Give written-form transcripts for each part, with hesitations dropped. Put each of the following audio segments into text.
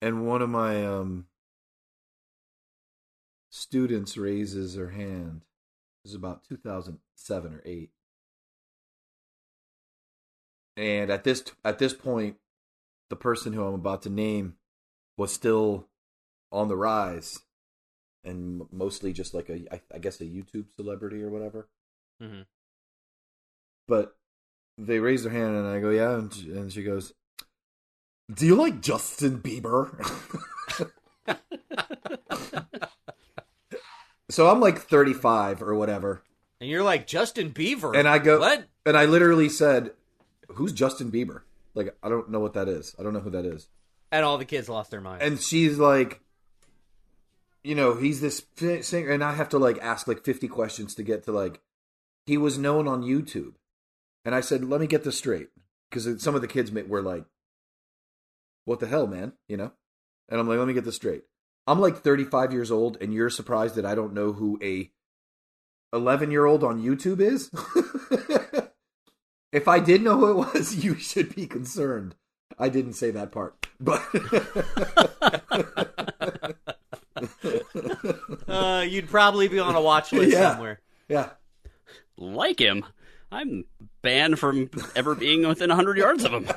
And one of my students raises her hand. It was about 2007 or 8. And at this point, the person who I'm about to name was still on the rise, and mostly just like I guess a YouTube celebrity or whatever. Mm-hmm. But they raise their hand, and I go, yeah, and she goes, "Do you like Justin Bieber?" So I'm like 35 or whatever, and you're like, "Justin Bieber," and I go, "What?" And I literally said, "Who's Justin Bieber? Like, I don't know what that is. I don't know who that is." And all the kids lost their minds. And she's like, you know, he's this singer. And I have to, like, ask, like, 50 questions to get to, like, he was known on YouTube. And I said, let me get this straight. Because some of the kids were like, what the hell, man? You know? And I'm like, let me get this straight. I'm, like, 35 years old, and you're surprised that I don't know who a 11-year-old on YouTube is? If I did know who it was, you should be concerned. I didn't say that part, but you'd probably be on a watch list somewhere. Yeah, like him, I'm banned from ever being within 100 yards of him.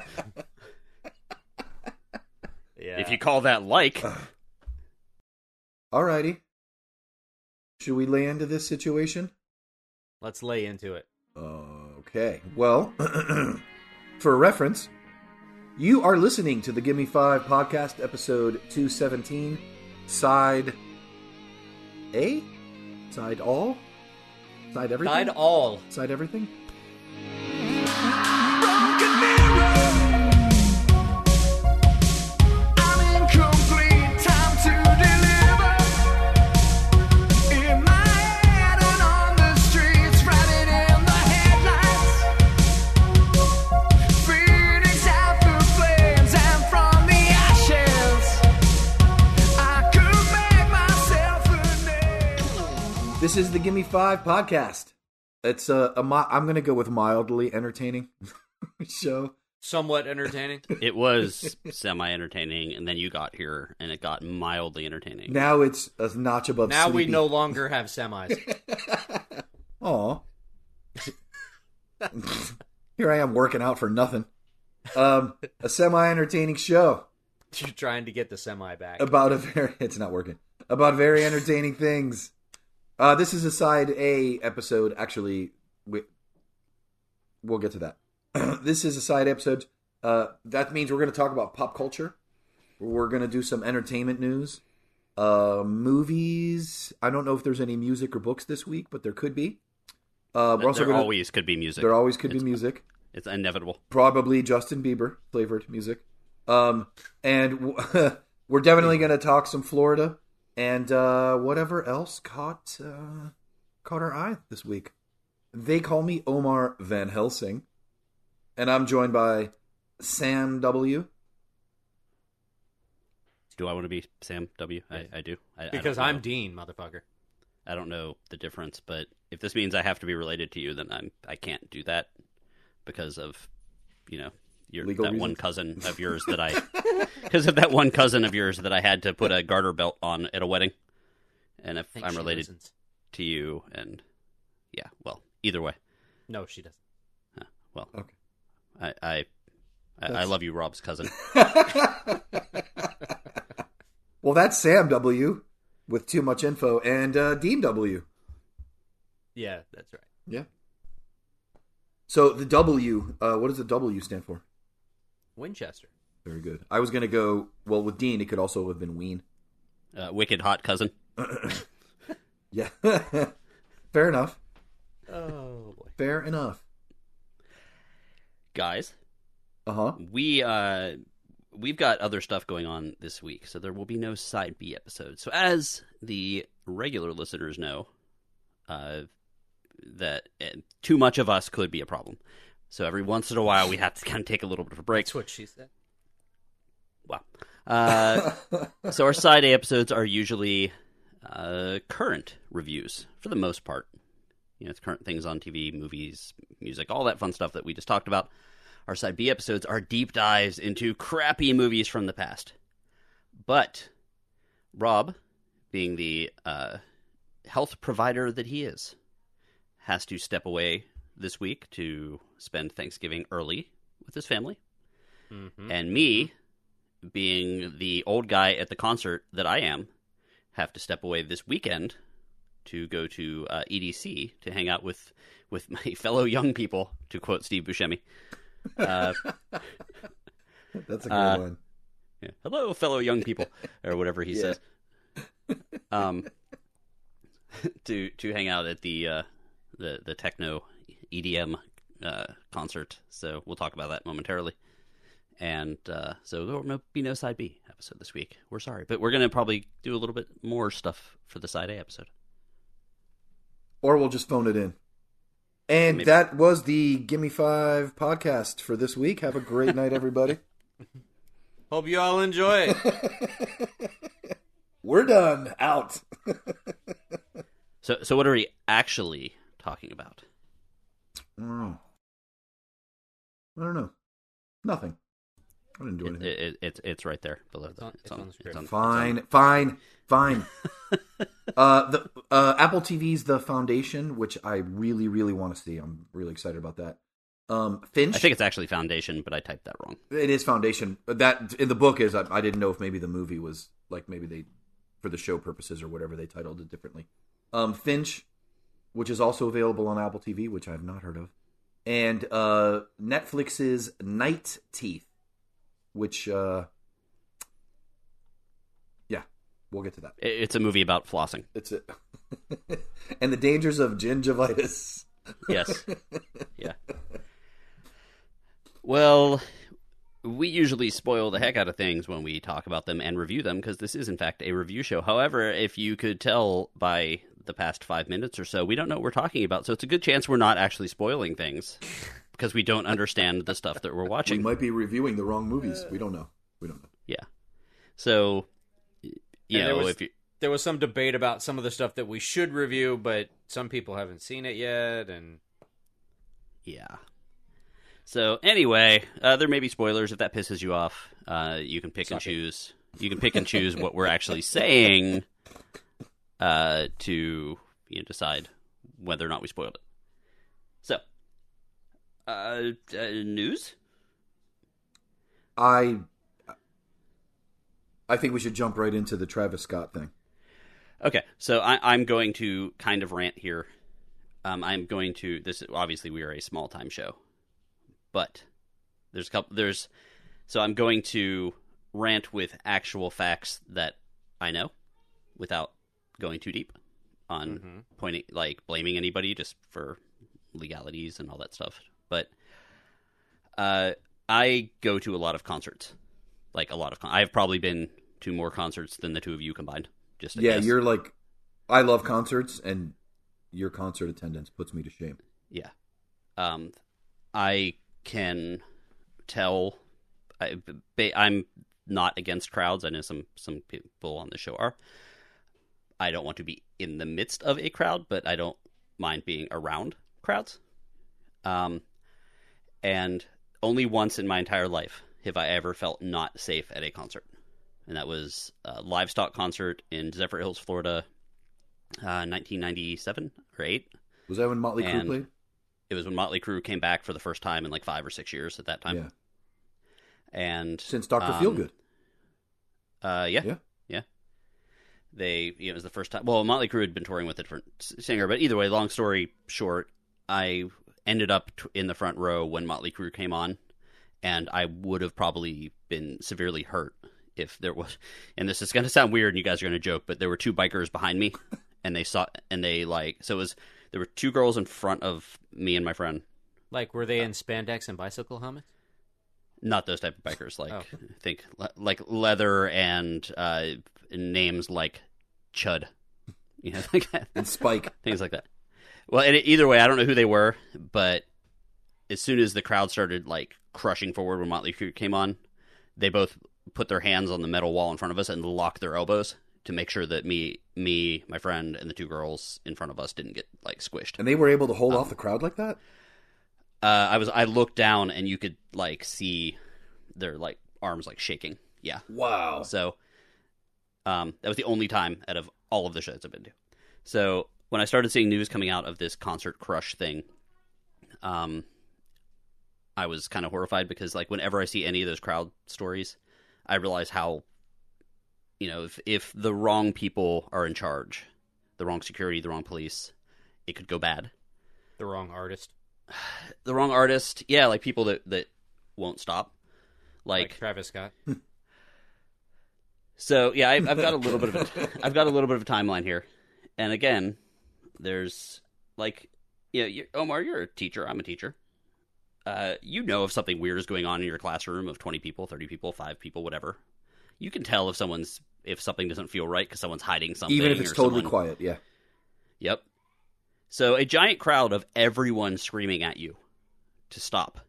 Yeah, if you call that like. Alrighty, should we lay into this situation? Let's lay into it. Okay. Well, for reference, you are listening to the Gimme Five podcast, episode 217, side A? Side all? Side everything? Side all. Side everything? This is the Gimme Five podcast. It's I'm going to go with mildly entertaining show. Somewhat entertaining. It was semi-entertaining, and then you got here, and it got mildly entertaining. Now it's a notch above. Now sleepy. We no longer have semis. Aw. Here I am working out for nothing. A semi-entertaining show. You're trying to get the semi back. It's not working. About very entertaining things. This is a side A episode. Actually, we'll get to that. This is a side episode. That means we're going to talk about pop culture. We're going to do some entertainment news. Movies. I don't know if there's any music or books this week, but there could be. Always could be music. There always could be music. It's inevitable. Probably Justin Bieber flavored music. And we're definitely going to talk some Florida. And whatever else caught our eye this week. They call me Omar Van Helsing, and I'm joined by Sam W. Do I want to be Sam W? I do. Because I'm Dean, motherfucker. I don't know the difference, but if this means I have to be related to you, then I can't do that because of, you know, one cousin of yours that I... Because of that one cousin of yours that I had to put a garter belt on at a wedding. And if I'm related to you, and... Yeah, well, either way. No, she doesn't. Well, okay. I love you, Rob's cousin. Well, that's Sam W. with too much info, and Dean W. Yeah, that's right. Yeah. So the W, what does the W stand for? Winchester. Very good. I was going to go, well, with Dean, it could also have been Ween. Wicked hot cousin. Yeah. Fair enough. Oh, boy. Fair enough. Guys. Uh-huh. We've got other stuff going on this week, so there will be no side B episode. So as the regular listeners know, that too much of us could be a problem. So every once in a while, we have to kind of take a little bit of a break. That's what she said. Wow. So our side A episodes are usually current reviews for the most part. You know, it's current things on TV, movies, music, all that fun stuff that we just talked about. Our side B episodes are deep dives into crappy movies from the past. But Rob, being the health provider that he is, has to step away this week to spend Thanksgiving early with his family. Mm-hmm. And me, being the old guy at the concert that I am, have to step away this weekend to go to EDC to hang out with my fellow young people, to quote Steve Buscemi. That's a good one. Yeah. Hello, fellow young people, or whatever he says. To hang out at the techno EDM concert. So we'll talk about that momentarily. And so there will be no Side B episode this week. We're sorry, but we're going to probably do a little bit more stuff for the Side A episode. Or we'll just phone it in. And maybe. That was the Gimme Five podcast for this week. Have a great night, everybody. Hope you all enjoy it. We're done. Out. So what are we actually talking about? I don't know. Nothing. I didn't do anything. It's right there below. It's on the screen. Fine. The Apple TV's The Foundation, which I really, really want to see. I'm really excited about that. Finch. I think it's actually Foundation, but I typed that wrong. It is Foundation. That in the book is. I didn't know if maybe the movie was like maybe they, for the show purposes or whatever, they titled it differently. Finch, which is also available on Apple TV, which I have not heard of, and Netflix's Night Teeth. Which, we'll get to that. It's a movie about flossing. It's it. And the dangers of gingivitis. Yes. Yeah. Well, we usually spoil the heck out of things when we talk about them and review them, because this is, in fact, a review show. However, if you could tell by the past 5 minutes or so, we don't know what we're talking about, so it's a good chance we're not actually spoiling things. Because we don't understand the stuff that we're watching. We might be reviewing the wrong movies. We don't know. Yeah. So, there was some debate about some of the stuff that we should review, but some people haven't seen it yet, and yeah. So anyway, there may be spoilers if that pisses you off. You can pick and choose. You can pick and choose what we're actually saying to decide whether or not we spoiled it. So. News? I think we should jump right into the Travis Scott thing. Okay, so I'm going to kind of rant here. This obviously we are a small time show, but so I'm going to rant with actual facts that I know, without going too deep on pointing blaming anybody just for legalities and all that stuff. But I go to a lot of concerts, I've probably been to more concerts than the two of you combined. Just to guess. You're like, I love concerts, and your concert attendance puts me to shame. Yeah, I can tell. I'm not against crowds. I know some people on the show are. I don't want to be in the midst of a crowd, but I don't mind being around crowds. And only once in my entire life have I ever felt not safe at a concert. And that was a Livestock concert in Zephyr Hills, Florida, 1997 or 8. Was that when Motley Crue played? It was when Motley Crue came back for the first time in 5 or 6 years at that time. Yeah. And since Dr. Feelgood. Yeah. It was the first time. Well, Motley Crue had been touring with a different singer, but either way, long story short, I ended up in the front row when Motley Crue came on, and I would have probably been severely hurt if there was. And this is going to sound weird, and you guys are going to joke, but there were two bikers behind me, and there were two girls in front of me and my friend. Were they in spandex and bicycle helmets? Not those type of bikers. Leather and names like Chud, and Spike, things like that. Well, either way, I don't know who they were, but as soon as the crowd started crushing forward when Motley Crue came on, they both put their hands on the metal wall in front of us and locked their elbows to make sure that me, my friend, and the two girls in front of us didn't get squished. And they were able to hold off the crowd like that? I looked down and you could see their arms shaking. Yeah. Wow. So That was the only time out of all of the shows I've been to. So when I started seeing news coming out of this Concert Crush thing, I was kind of horrified because, like, whenever I see any of those crowd stories, I realize how, you know, if the wrong people are in charge, the wrong security, the wrong police, it could go bad. The wrong artist. The wrong artist. Yeah, like people that won't stop. Like Travis Scott. So yeah, I've got a little bit of a timeline here, and again, there's like, yeah, you know, Omar, you're a teacher. I'm a teacher. You know, if something weird is going on in your classroom of 20 people, 30 people, 5 people, whatever, you can tell if something doesn't feel right because someone's hiding something. Even if it's totally quiet, yeah. Yep. So a giant crowd of everyone screaming at you to stop.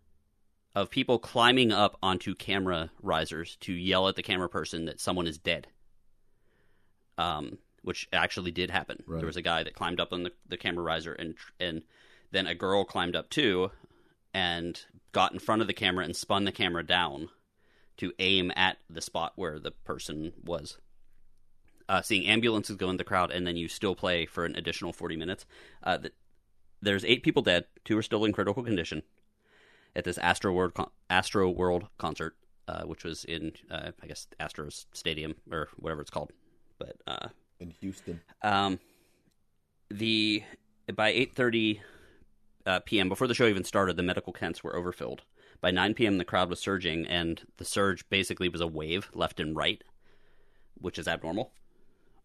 Of people climbing up onto camera risers to yell at the camera person that someone is dead, which actually did happen. Right. There was a guy that climbed up on the camera riser, and then a girl climbed up too and got in front of the camera and spun the camera down to aim at the spot where the person was. Seeing ambulances go in the crowd, and then you still play for an additional 40 minutes. There's 8 people dead. 2 are still in critical condition. At this Astro World concert, which was in, I guess, Astros Stadium or whatever it's called, but in Houston. By 8:30 p.m. before the show even started, the medical tents were overfilled. By 9 p.m., the crowd was surging, and the surge basically was a wave left and right, which is abnormal.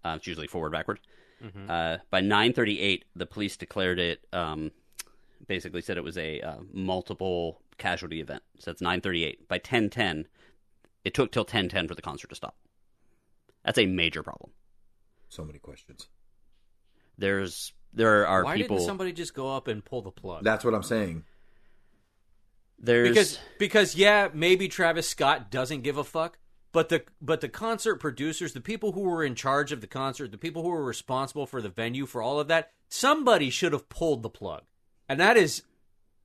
It's usually forward backward. Mm-hmm. By 9:38, the police declared it. Basically said it was a multiple casualty event. So it's 9:38. By 10:10, it took till 10:10 for the concert to stop. That's a major problem. So many questions. There are Why people... Why didn't somebody just go up and pull the plug? That's what I'm saying. Because yeah, maybe Travis Scott doesn't give a fuck, but the concert producers, the people who were in charge of the concert, the people who were responsible for the venue, for all of that, somebody should have pulled the plug. And that is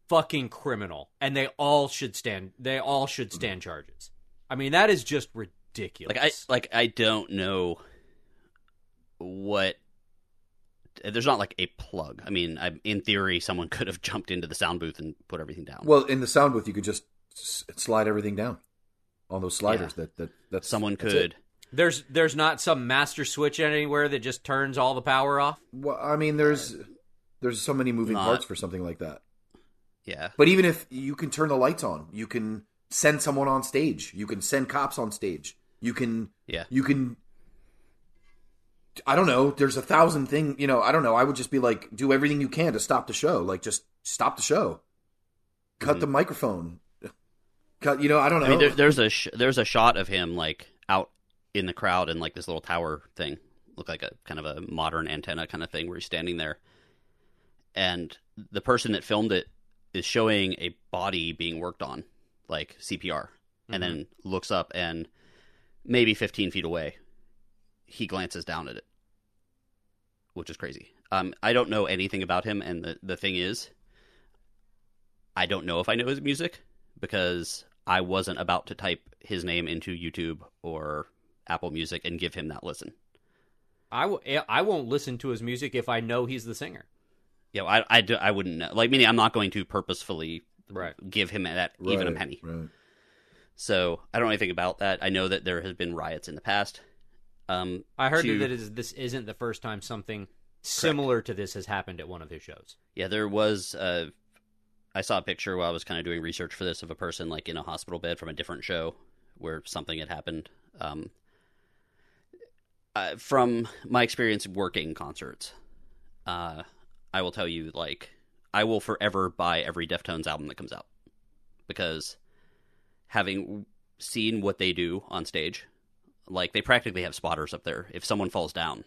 fucking criminal. And they all should stand charges. I mean, that is just ridiculous. Like I don't know what there's not like a plug. I mean, in theory someone could have jumped into the sound booth and put everything down. Well, in the sound booth you could just slide everything down on those sliders. Yeah. That someone could. It. There's not some master switch anywhere that just turns all the power off. Well, I mean, There's so many moving parts for something like that. Yeah. But even if you can turn the lights on, you can send someone on stage. You can send cops on stage. You can... Yeah. You can... I don't know. There's 1,000 things... You know, I don't know. I would just be like, do everything you can to stop the show. Like, just stop the show. Cut the microphone. Cut... You know, I don't know. I mean, there's a shot of him, like, out in the crowd in, like, this little tower thing. Looked like a kind of a modern antenna kind of thing where he's standing there. And the person that filmed it is showing a body being worked on, like CPR, and then looks up and maybe 15 feet away, he glances down at it, which is crazy. I don't know anything about him, and the thing is, I don't know if I know his music because I wasn't about to type his name into YouTube or Apple Music and give him that listen. I won't listen to his music if I know he's the singer. Yeah, I wouldn't know. Like, meaning I'm not going to purposefully give him that even a penny. Right. So I don't know anything about that. I know that there has been riots in the past. I heard that this isn't the first time something similar to this has happened at one of his shows. Yeah, there was. I saw a picture while I was kind of doing research for this of a person like in a hospital bed from a different show where something had happened. From my experience working concerts. I will tell you, like, I will forever buy every Deftones album that comes out because having seen what they do on stage, like, they practically have spotters up there. If someone falls down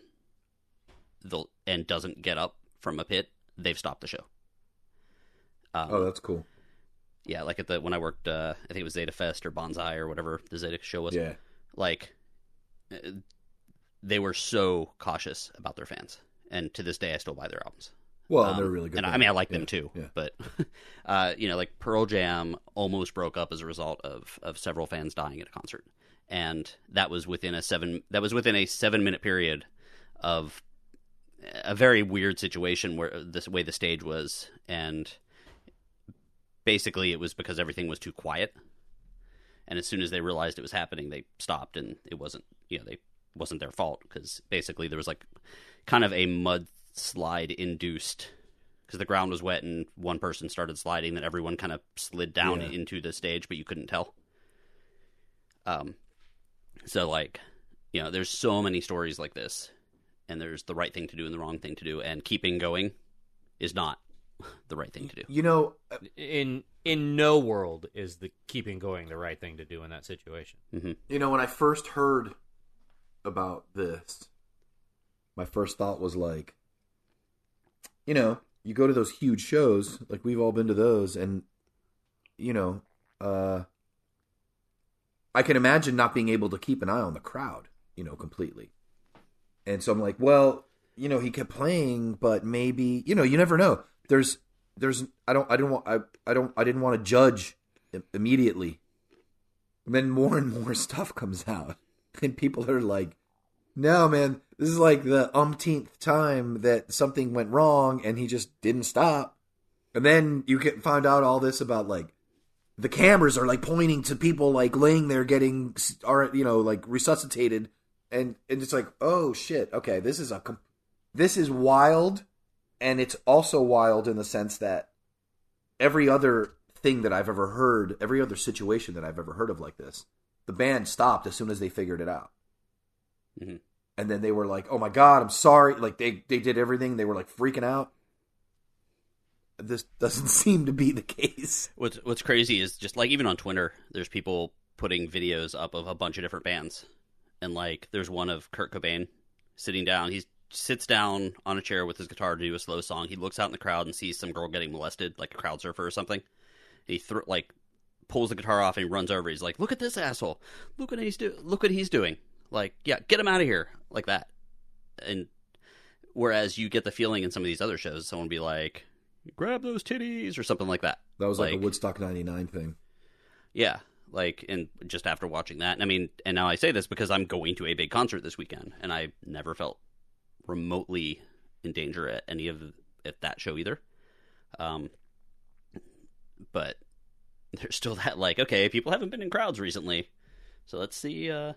and doesn't get up from a pit, they've stopped the show. That's cool. Yeah, like when I worked, I think it was ZetaFest or Bonzai or whatever the Zeta show was. Yeah. Like, they were so cautious about their fans. And to this day, I still buy their albums. Well, they're really good. And I mean, I like them too, yeah. But, you know, like Pearl Jam almost broke up as a result of several fans dying at a concert. and that was within a 7-minute period of a very weird situation where this way the stage was, and basically it was because everything was too quiet. And as soon as they realized it was happening, they stopped, and it wasn't, you know, they wasn't their fault, because basically there was like kind of a mudslide induced, because the ground was wet and one person started sliding, then everyone kind of slid down into the stage, but you couldn't tell. So like, you know, there's so many stories like this, and there's the right thing to do and the wrong thing to do, and keeping going is not the right thing to do. You know, in no world is the keeping going the right thing to do in that situation. Mm-hmm. You know, when I first heard about this, my first thought was like, you know, you go to those huge shows, like we've all been to those, and, you know, I can imagine not being able to keep an eye on the crowd, you know, completely. And so I'm like, well, you know, he kept playing, but maybe, you know, you never know. I didn't want to judge immediately. And then more and more stuff comes out, and people are like, no, man, this is like the umpteenth time that something went wrong and he just didn't stop. And then you find out all this about, like, the cameras are, like, pointing to people, like, laying there getting, you know, like, resuscitated. And it's like, oh, shit, okay, this is wild. And it's also wild in the sense that every other thing that I've ever heard, every other situation that I've ever heard of like this, the band stopped as soon as they figured it out. Mm-hmm. And then they were like, oh, my God, I'm sorry. Like, they did everything. They were, like, freaking out. This doesn't seem to be the case. What's crazy is just, like, even on Twitter, there's people putting videos up of a bunch of different bands. And, like, there's one of Kurt Cobain sitting down. He sits down on a chair with his guitar to do a slow song. He looks out in the crowd and sees some girl getting molested, like a crowd surfer or something. He, pulls the guitar off and he runs over. He's like, look at this asshole. Look what he's doing. Like, yeah, get him out of here, like that. And whereas you get the feeling in some of these other shows, someone would be like, grab those titties or something like that. That was like a Woodstock 99 thing. Yeah, like, and just after watching that, I mean, and now I say this because I'm going to a big concert this weekend, and I never felt remotely in danger at any of at that show either. But there's still that, like, okay, people haven't been in crowds recently, so let's see how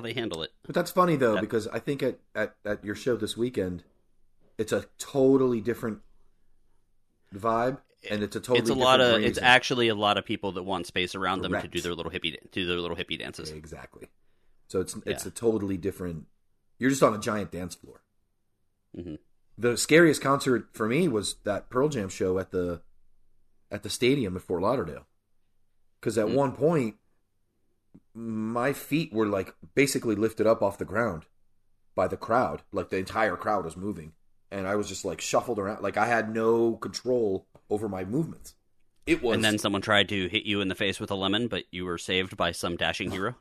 they handle it. But that's funny, though, because I think at your show this weekend, it's a totally different vibe, and it's actually a lot of people that want space around them to do their little hippie dances. Yeah, exactly. So it's a totally different. You're just on a giant dance floor. Mm-hmm. The scariest concert for me was that Pearl Jam show at the stadium at Fort Lauderdale, because at one point, my feet were, like, basically lifted up off the ground by the crowd. Like, the entire crowd was moving. And I was just, like, shuffled around. Like, I had no control over my movements. It was... And then someone tried to hit you in the face with a lemon, but you were saved by some dashing hero?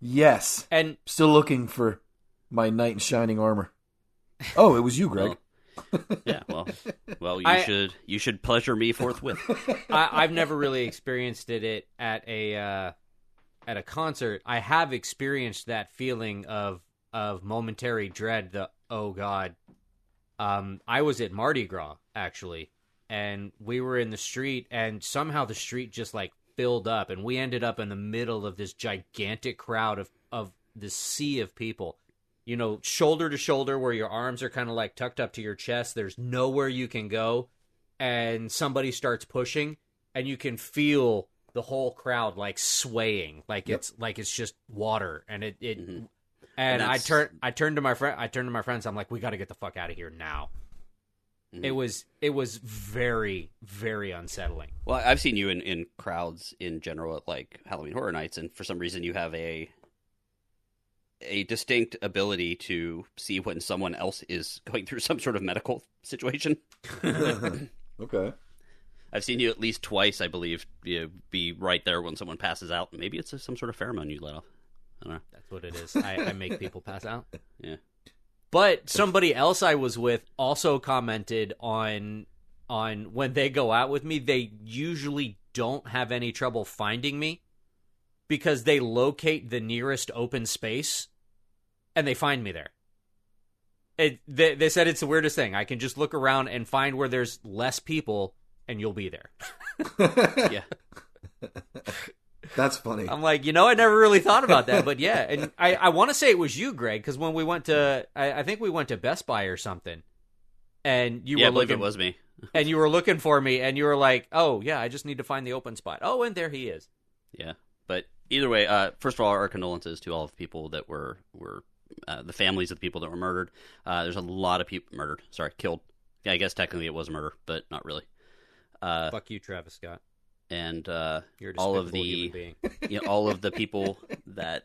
Yes. And still looking for my knight in shining armor. Oh, it was you, Greg. Yeah, well, you should pleasure me forthwith. I've never really experienced it at a concert. I have experienced that feeling of momentary dread. Oh God, I was at Mardi Gras actually, and we were in the street, and somehow the street just, like, filled up, and we ended up in the middle of this gigantic crowd of this sea of people. You know, shoulder to shoulder, where your arms are kind of, like, tucked up to your chest. There's nowhere you can go, and somebody starts pushing, and you can feel the whole crowd, like, swaying, like it's just water. And and I turned to my friends. I'm like, we got to get the fuck out of here now. Mm-hmm. It was very, very unsettling. Well, I've seen you in crowds in general at, like, Halloween Horror Nights, and for some reason you have a distinct ability to see when someone else is going through some sort of medical situation. Okay. I've seen you at least twice, I believe, you be right there when someone passes out. Maybe it's some sort of pheromone you let off. I don't know. That's what it is. I make people pass out. Yeah. But somebody else I was with also commented on when they go out with me, they usually don't have any trouble finding me because they locate the nearest open space and they find me there. They said it's the weirdest thing. I can just look around and find where there's less people and you'll be there. Yeah. That's funny. I'm like, you know, I never really thought about that, but yeah. And I want to say it was you, Greg, because when we went to, I think we went to Best Buy or something, and you were looking. Yeah, I believe it was me. And you were looking for me, and you were like, oh, yeah, I just need to find the open spot. Oh, and there he is. Yeah, but either way, first of all, our condolences to all of the people that were the families of the people that were murdered. There's a lot of people killed. Yeah, I guess technically it was murder, but not really. Fuck you, Travis Scott. And you're a despicable human being. You know, all of the people that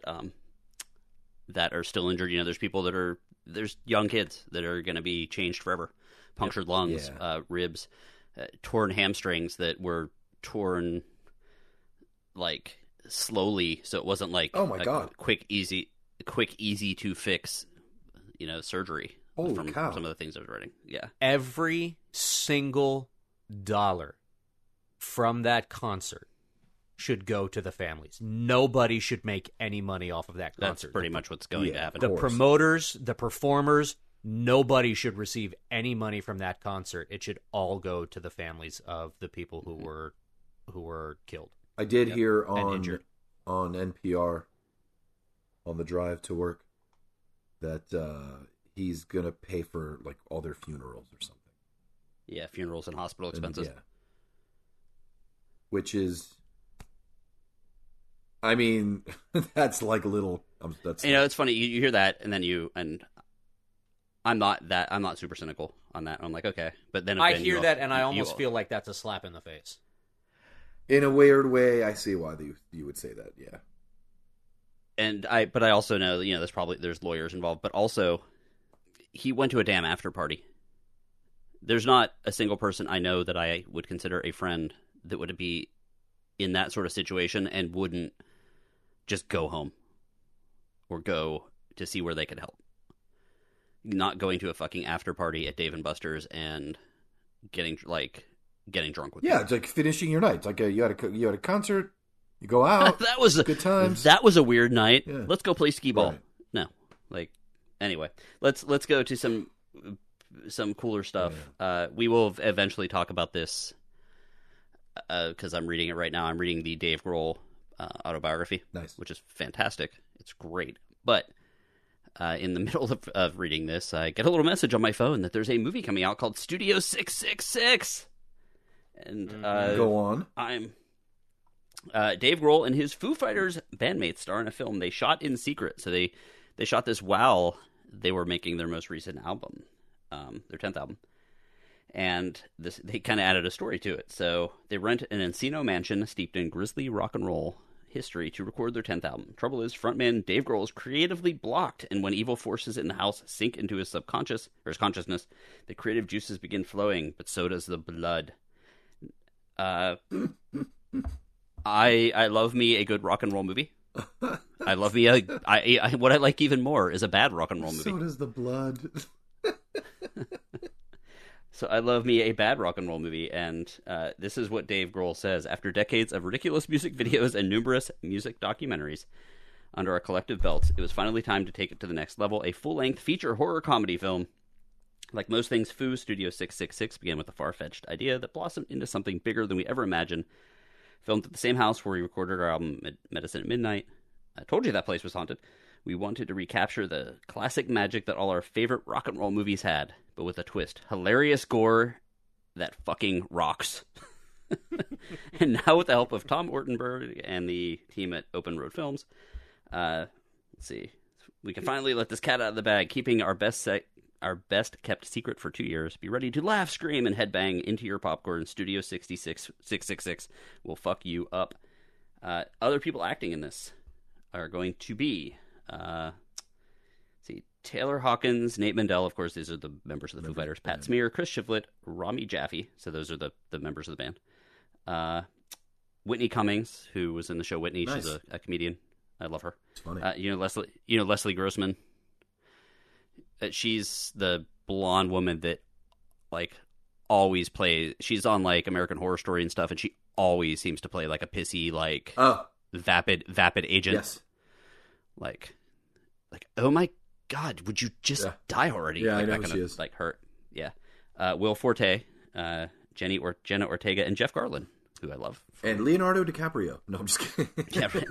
that are still injured. You know, there's people that are there's young kids that are going to be changed forever, punctured lungs, ribs, torn hamstrings that were torn like slowly, so it wasn't like quick, easy to fix, you know, surgery. Holy cow. Some of the things I was writing. Yeah, every single dollar from that concert should go to the families. Nobody should make any money off of that concert. That's pretty much what's going to happen. The promoters, the performers, nobody should receive any money from that concert. It should all go to the families of the people who were killed. I did hear on NPR on the drive to work that he's going to pay for like all their funerals or something. Yeah, funerals and hospital expenses. And, yeah. Which is, I mean, that's like a little. You know, it's funny. You hear that, and then I'm not that. I'm not super cynical on that. I'm like, okay, but then I hear that, and I almost feel like that's a slap in the face. In a weird way, I see why you would say that. Yeah, but I also know that, you know, there's lawyers involved, but also he went to a damn after party. There's not a single person I know that I would consider a friend that would be in that sort of situation and wouldn't just go home or go to see where they could help. Not going to a fucking after party at Dave and Buster's and getting drunk with people. It's like finishing your night. It's like you had a concert, you go out. That was good times. That was a weird night. Yeah. Let's go play skee ball. Right. No, like anyway, let's go to some cooler stuff. Yeah. We will eventually talk about this. Because I'm reading it right now. I'm reading the Dave Grohl autobiography, which is fantastic. It's great. But in the middle of reading this, I get a little message on my phone that there's a movie coming out called Studio 666. And go on. I'm Dave Grohl and his Foo Fighters bandmates star in a film they shot in secret. So they shot this while they were making their most recent album, their 10th album. And they kind of added a story to it. So they rent an Encino mansion steeped in grisly rock and roll history to record their 10th album. Trouble is, frontman Dave Grohl is creatively blocked, and when evil forces in the house sink into his subconscious or his consciousness, the creative juices begin flowing, but so does the blood. I love me a good rock and roll movie. I love me what I like even more is a bad rock and roll movie. So does the blood. So I love me a bad rock and roll movie, and this is what Dave Grohl says. After decades of ridiculous music videos and numerous music documentaries under our collective belts, it was finally time to take it to the next level, a full-length feature horror comedy film. Like most things Foo, Studio 666 began with a far-fetched idea that blossomed into something bigger than we ever imagined. Filmed at the same house where we recorded our album Medicine at Midnight. I told you that place was haunted. We wanted to recapture the classic magic that all our favorite rock and roll movies had, but with a twist. Hilarious gore that fucking rocks. And now with the help of Tom Ortenberg and the team at Open Road Films, let's see. We can finally let this cat out of the bag, keeping our best kept secret for 2 years. Be ready to laugh, scream, and headbang into your popcorn. Studio 666 will fuck you up. Other people acting in this are going to be... Taylor Hawkins, Nate Mendel, of course, these are the members of the Foo Fighters, Pat Smear, Chris Shivlett, Rami Jaffe, so those are the members of the band. Whitney Cummings, who was in the show Whitney, she's a comedian. I love her. It's funny. Leslie Grossman. She's the blonde woman that like always plays, she's on like American Horror Story and stuff, and she always seems to play like a pissy, like vapid agent. Yes. Like oh my god, would you just die already? Yeah, like, I know that kind of like hurt. Yeah. Will Forte, Jenna Ortega, and Jeff Garlin, who I love, and Leonardo DiCaprio. No, I'm just kidding. Yeah, right.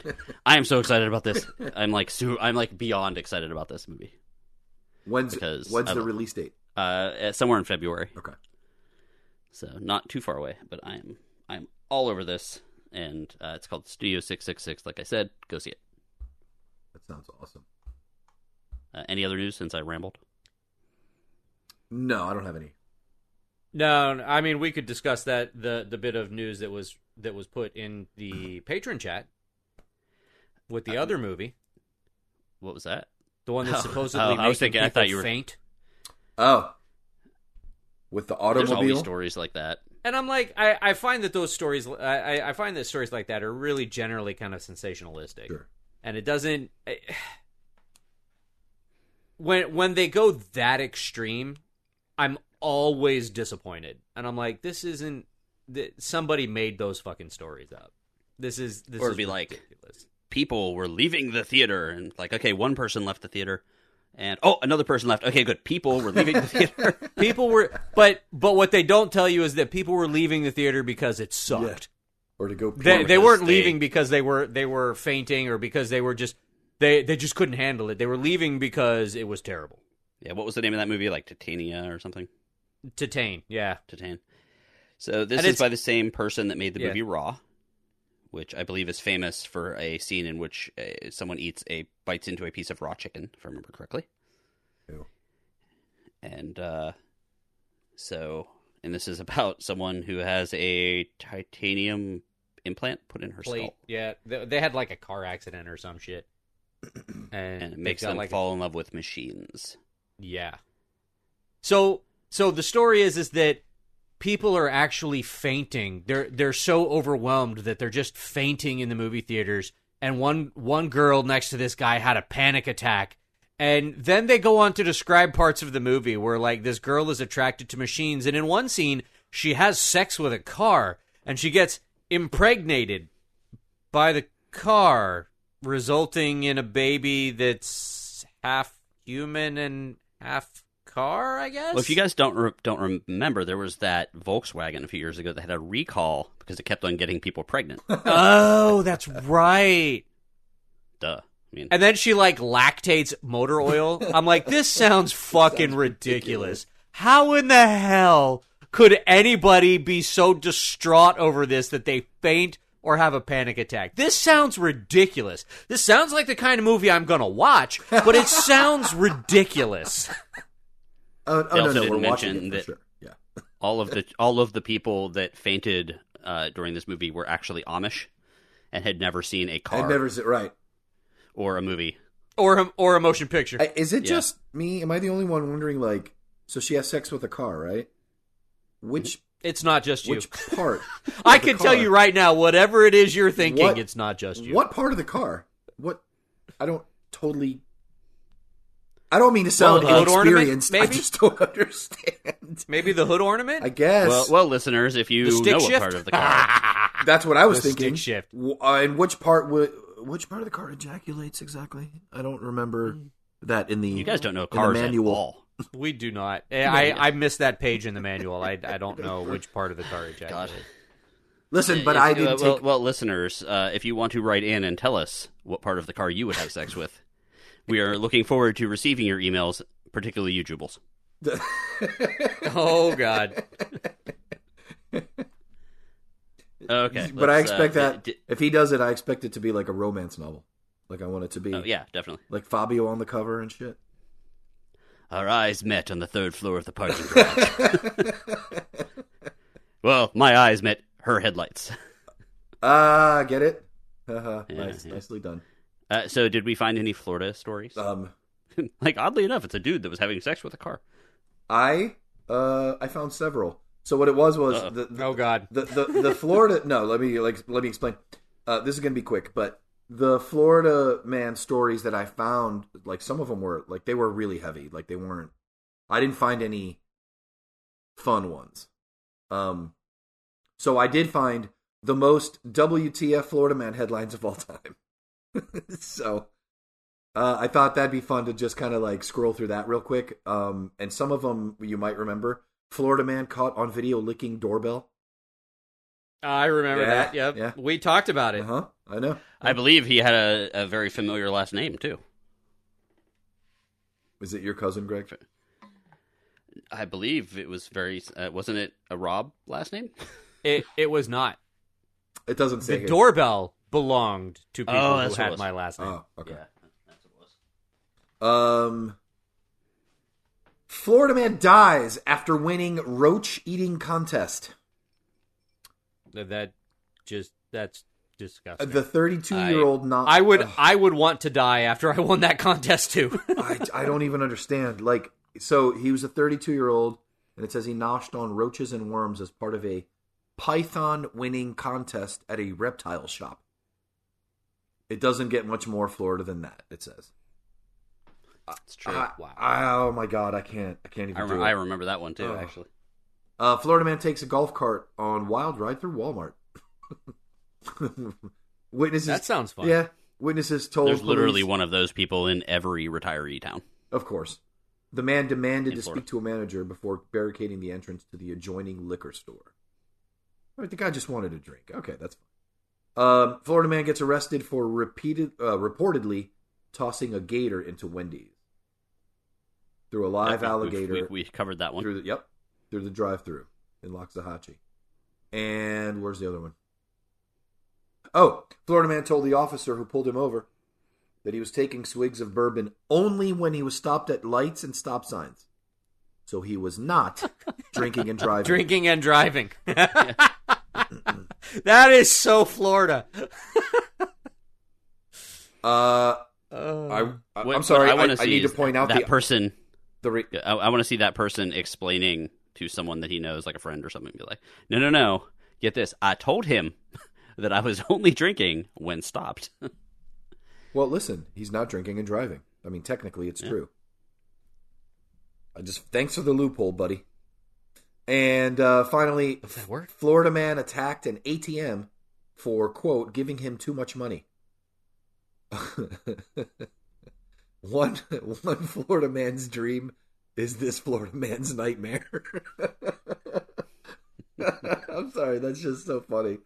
I am so excited about this. I'm like beyond excited about this movie. When's the release date? Somewhere in February. Okay. So not too far away, but I'm all over this, and it's called Studio 666. Like I said, go see it. That sounds awesome. Any other news since I rambled? No, I don't have any. No, I mean we could discuss that the bit of news that was put in the patron chat with the other movie. What was that? The one that supposedly I thought you were faint. Oh, with the automobile. There's always stories like that, and I'm like, I find that those stories, I find that stories like that are really generally kind of sensationalistic, sure. And it doesn't when they go that extreme, I'm always disappointed, and I'm like, this isn't somebody made those fucking stories up. This is ridiculous. Like people were leaving the theater, and like, okay, one person left the theater. And another person left. Okay, good. People were leaving the theater. But what they don't tell you is that people were leaving the theater because it sucked, or to go. They weren't leaving because they were fainting or because they were just they just couldn't handle it. They were leaving because it was terrible. Yeah. What was the name of that movie? Like Titania or something. Titane. Yeah. Titane. So this is by the same person that made the movie Raw, which I believe is famous for a scene in which someone bites into a piece of raw chicken, if I remember correctly. Ew. And so this is about someone who has a titanium implant put in her skull. Yeah, they had like a car accident or some shit, and it makes them fall in love with machines. Yeah. So the story is that people are actually fainting. They're so overwhelmed that they're just fainting in the movie theaters. And one girl next to this guy had a panic attack. And then they go on to describe parts of the movie where, like, this girl is attracted to machines. And in one scene, she has sex with a car. And she gets impregnated by the car, resulting in a baby that's half human and half car, I guess. Well, if you guys don't remember, there was that Volkswagen a few years ago that had a recall because it kept on getting people pregnant. Oh, that's right. Duh. I mean, and then she like lactates motor oil. I'm like, this sounds fucking ridiculous. How in the hell could anybody be so distraught over this that they faint or have a panic attack? This sounds ridiculous. This sounds like the kind of movie I'm gonna watch, but it sounds ridiculous. They also didn't mention that all of the people that fainted during this movie were actually Amish and had never seen a car. I'd never seen, right. Or a movie. Or a motion picture. Is it just me? Am I the only one wondering, like, so she has sex with a car, right? Which... It's not just you. Which part? I can tell you right now, whatever it is you're thinking, it's not just you. What part of the car? What? I don't mean to sound inexperienced. Ornament, I just don't understand. Maybe the hood ornament? I guess. Well, listeners, if you know what part of the car. That's what I was thinking. Stick shift. And which part of the car ejaculates exactly? I don't remember that in the manual. You guys don't know cars at all. We do not. I missed that page in the manual. I don't know which part of the car ejaculates. Listen, but I didn't take... Well, listeners, if you want to write in and tell us what part of the car you would have sex with, we are looking forward to receiving your emails, particularly you, Jubles. Oh, God. Okay. But I expect that if he does it, I expect it to be like a romance novel. Like I want it to be. Oh, yeah, definitely. Like Fabio on the cover and shit. Our eyes met on the third floor of the parking garage. Well, my eyes met her headlights. Ah, get it? Nice. Yeah. Nicely done. So did we find any Florida stories? Like, oddly enough, it's a dude that was having sex with a car. I found several. So what it was the Florida... No, let me explain. This is going to be quick, but the Florida man stories that I found, like, some of them were, like, they were really heavy. Like, they weren't... I didn't find any fun ones. So I did find the most WTF Florida Man headlines of all time. So I thought that'd be fun to just kind of like scroll through that real quick. And some of them you might remember. Florida man caught on video licking doorbell. I remember that. Yep. Yeah. We talked about it. Uh-huh. I know. I believe he had a very familiar last name, too. Is it your cousin, Greg? I believe it was very... wasn't it a Rob last name? It was not. It doesn't say the doorbell belonged to people who had my last name. Oh, okay. Yeah, that's what it was. Florida man dies after winning roach eating contest. That's disgusting. The 32-year-old I would want to die after I won that contest too. I don't even understand. Like, so he was a 32-year-old, and it says he noshed on roaches and worms as part of a python winning contest at a reptile shop. It doesn't get much more Florida than that, it says. It's true. Wow. Oh my God, I can't even do it. I remember that one too, actually. Florida man takes a golf cart on wild ride through Walmart. Witnesses. That sounds fun. Yeah. Witnesses told police. There's literally one of those people in every retiree town. Of course. The man demanded to speak to a manager before barricading the entrance to the adjoining liquor store. I mean, the guy just wanted a drink. Okay, that's fine. Florida man gets arrested for reportedly tossing a gator into Wendy's. Through a live alligator. We covered that one. Through the drive-thru in Loxahatchee. And where's the other one? Oh, Florida man told the officer who pulled him over that he was taking swigs of bourbon only when he was stopped at lights and stop signs. So he was not drinking and driving. Drinking and driving. That is so Florida. I'm sorry. I need to point out that person. I want to see that person explaining to someone that he knows, like a friend or something, and be like, no, get this. I told him that I was only drinking when stopped. Well, listen, he's not drinking and driving. I mean, technically it's true. Thanks for the loophole, buddy. And finally, Florida man attacked an ATM for, quote, giving him too much money. One Florida man's dream is this Florida man's nightmare. I'm sorry, that's just so funny.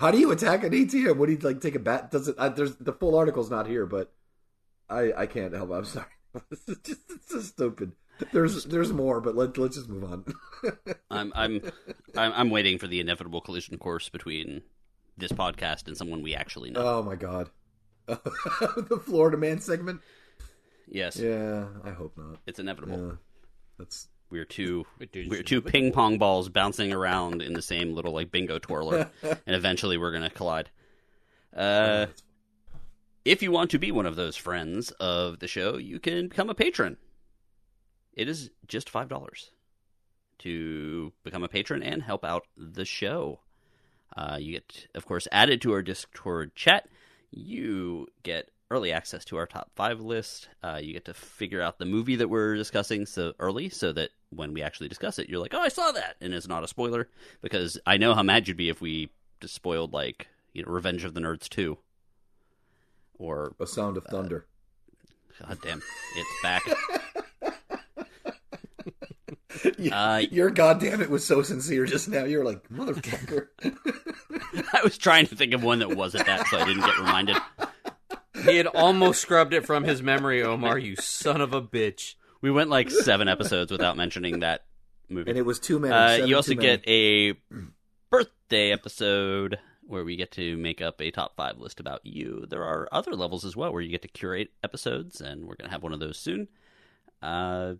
How do you attack an ATM? What do you like? Take a bat? There's the full article's not here, but I can't help it. I'm sorry. It's just stupid. There's more, but let's just move on. I'm waiting for the inevitable collision course between this podcast and someone we actually know. Oh my God. The Florida man segment? Yes. Yeah, I hope not. It's inevitable. Yeah, we're two ping pong balls bouncing around in the same little like bingo twirler, and eventually we're gonna collide. If you want to be one of those friends of the show, you can become a patron. It is just $5 to become a patron and help out the show. You get, of course, added to our Discord chat. You get early access to our top 5 list. You get to figure out the movie that we're discussing so early so that when we actually discuss it, you're like, oh, I saw that. And it's not a spoiler, because I know how mad you'd be if we just spoiled, like, you know, Revenge of the Nerds 2. Or A Sound of Thunder. God damn, it's back. Your goddamn it was so sincere just now. You were like, motherfucker. I was trying to think of one that wasn't that, so I didn't get reminded. He had almost scrubbed it from his memory, Omar, you son of a bitch. We went like 7 episodes without mentioning that movie. And it was too many. You also get a birthday episode where we get to make up a top 5 list about you. There are other levels as well where you get to curate episodes, and we're going to have one of those soon. So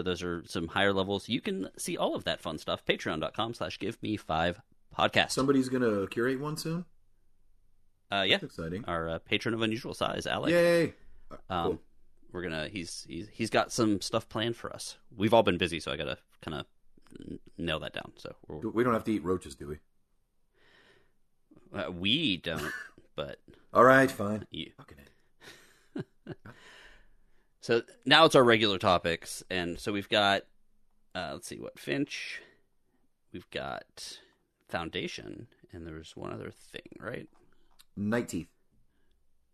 those are some higher levels. You can see all of that fun stuff. Patreon.com/GiveMe5Podcast. Somebody's going to curate one soon? Yeah. That's exciting. Our patron of unusual size, Alex. Yay! Cool. We're going to... He's got some stuff planned for us. We've all been busy, so I got to kind of nail that down. So we don't have to eat roaches, do we? We don't, but... All right, fine. You. So now it's our regular topics, and so we've got, let's see, Finch, we've got Foundation, and there was one other thing, right? Night Teeth.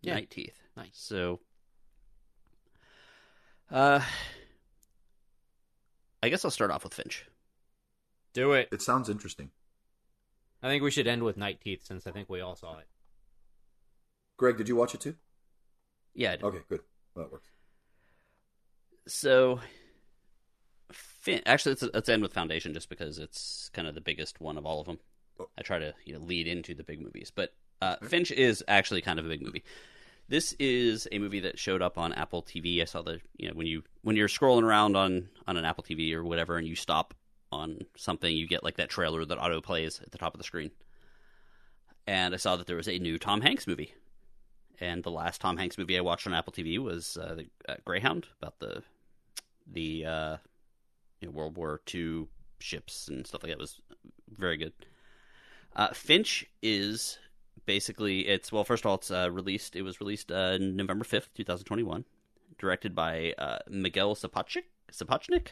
Yeah. Night Teeth. Nice. So, I guess I'll start off with Finch. Do it. It sounds interesting. I think we should end with Night Teeth since I think we all saw it. Greg, did you watch it too? Yeah, I did. Okay, good. Well, that works. So, actually, let's end with Foundation just because it's kind of the biggest one of all of them. Oh. I try to lead into the big movies, but Finch is actually kind of a big movie. This is a movie that showed up on Apple TV. I saw the when you're scrolling around on an Apple TV or whatever, and you stop on something, you get like that trailer that auto plays at the top of the screen. And I saw that there was a new Tom Hanks movie, and the last Tom Hanks movie I watched on Apple TV was the Greyhound, about the World War II ships and stuff like that. It was very good. Finch is. Basically, it was released November 5th, 2021, directed by Miguel Sapochnik,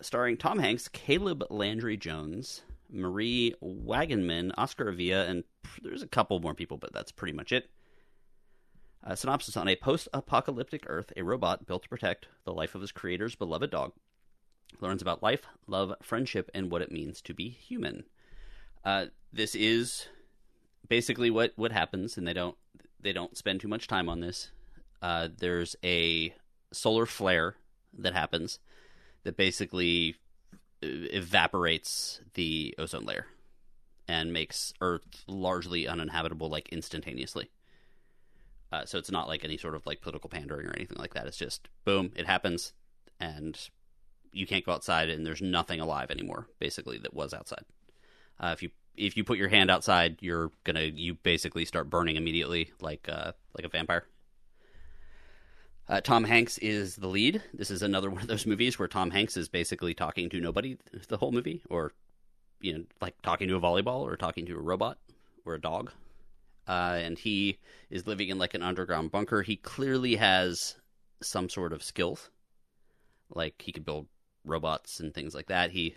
starring Tom Hanks, Caleb Landry-Jones, Marie Wagenman, Oscar Avila, and there's a couple more people, but that's pretty much it. Synopsis: on a post-apocalyptic Earth, a robot built to protect the life of his creator's beloved dog learns about life, love, friendship, and what it means to be human. This is... basically, what happens, and they don't spend too much time on this. There's a solar flare that happens that basically evaporates the ozone layer and makes Earth largely uninhabitable, like instantaneously. So it's not like any sort of like political pandering or anything like that. It's just boom, it happens, and you can't go outside, and there's nothing alive anymore. Basically, that was outside. If you put your hand outside, you basically start burning immediately, like a vampire. Tom Hanks is the lead. This is another one of those movies where Tom Hanks is basically talking to nobody the whole movie, or like talking to a volleyball or talking to a robot or a dog. And he is living in like an underground bunker. He clearly has some sort of skills, like he could build robots and things like that. He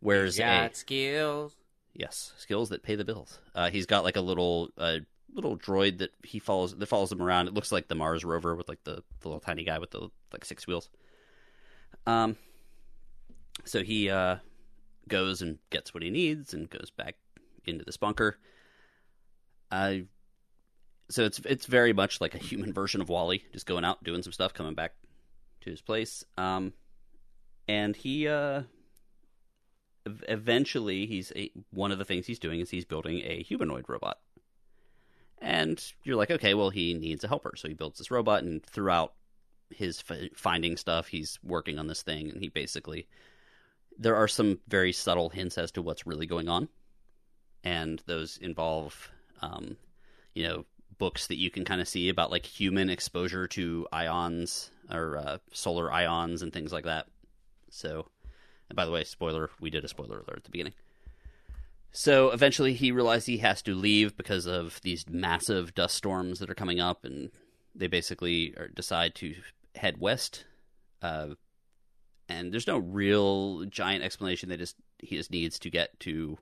wears skills. Yes, skills that pay the bills. He's got like a little droid that follows him around. It looks like the Mars rover with like the little tiny guy with the like six wheels. So he goes and gets what he needs and goes back into this bunker. So it's very much like a human version of WALL-E, just going out, doing some stuff, coming back to his place. And he. Eventually, one of the things he's doing is he's building a humanoid robot. And you're like, okay, well, he needs a helper. So he builds this robot, and throughout his finding stuff, he's working on this thing, and he basically... there are some very subtle hints as to what's really going on, and those involve, books that you can kind of see about, like, human exposure to ions or solar ions and things like that. So... and by the way, spoiler, we did a spoiler alert at the beginning. So eventually he realized he has to leave because of these massive dust storms that are coming up, and they basically decide to head west. And there's no real giant explanation. He just needs to get to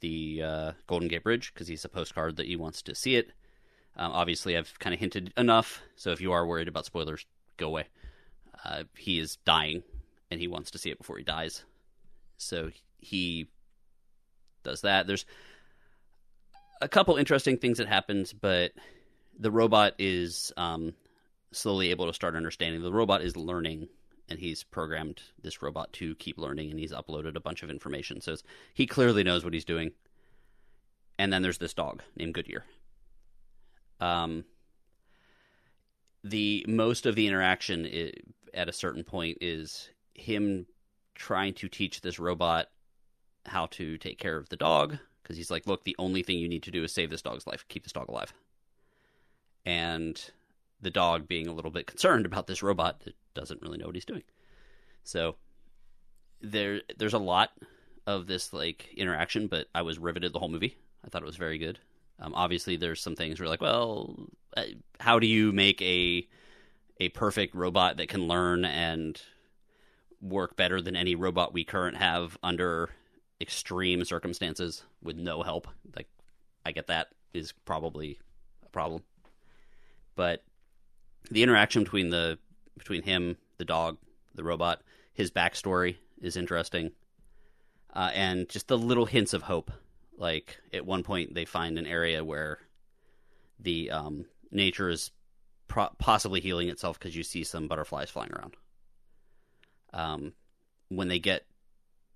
the Golden Gate Bridge because he's a postcard that he wants to see it. Obviously, I've kind of hinted enough, so if you are worried about spoilers, go away. He is dying. And he wants to see it before he dies. So he does that. There's a couple interesting things that happens, but the robot is slowly able to start understanding. The robot is learning, and he's programmed this robot to keep learning, and he's uploaded a bunch of information. So he clearly knows what he's doing. And then there's this dog named Goodyear. The most of the interaction at a certain point is... him trying to teach this robot how to take care of the dog, because he's like, look, the only thing you need to do is save this dog's life, keep this dog alive. And the dog being a little bit concerned about this robot that doesn't really know what he's doing. So there's a lot of this like interaction, but I was riveted the whole movie. I thought it was very good. Obviously there's some things where like, well, how do you make a perfect robot that can learn and work better than any robot we currently have under extreme circumstances with no help, like, I get that is probably a problem. But the interaction between him, the dog, the robot, his backstory is interesting. And just the little hints of hope. Like, at one point they find an area where the nature is possibly healing itself because you see some butterflies flying around. When they get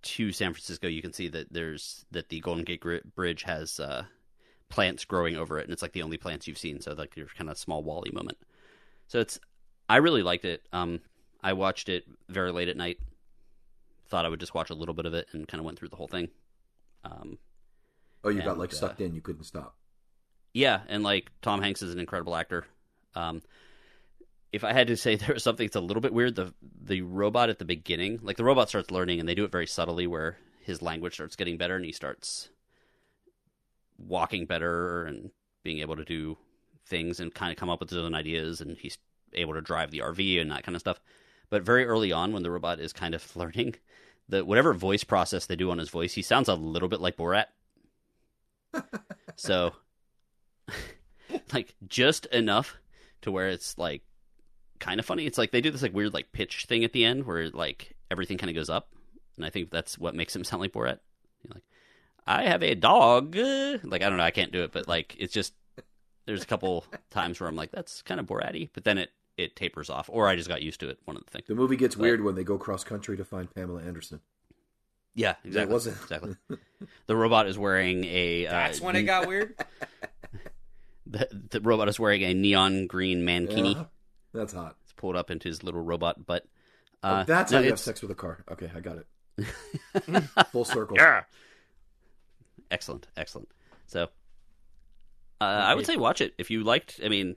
to San Francisco, you can see that the Golden Gate Bridge has plants growing over it, and it's like the only plants you've seen. So like your kind of small Wall-E moment. So I really liked it. I watched it very late at night. Thought I would just watch a little bit of it and kind of went through the whole thing. Got like sucked in. You couldn't stop. Yeah, and like Tom Hanks is an incredible actor. If I had to say there was something that's a little bit weird, the robot at the beginning, like the robot starts learning, and they do it very subtly where his language starts getting better and he starts walking better and being able to do things and kind of come up with his own ideas, and he's able to drive the RV and that kind of stuff. But very early on, when the robot is kind of learning, whatever voice process they do on his voice, he sounds a little bit like Borat. So, like, just enough to where it's like kind of funny. It's like they do this like weird like pitch thing at the end where like everything kind of goes up, and I think that's what makes him sound like Borat. You're like, I have a dog. Like, I don't know, I can't do it, but like it's just there's a couple times where I'm like, that's kind of Borat-y, but then it tapers off, or I just got used to it. One of the things. The movie gets weird when they go cross country to find Pamela Anderson. Yeah, exactly. It wasn't exactly. The robot is wearing a. That's when it got weird. The robot is wearing a neon green mankini. Yeah, that's hot. It's pulled up into his little robot butt. That's how you have sex with a car. Okay, I got it. Full circle. Yeah. Excellent. So, I would say watch it if you liked. I mean,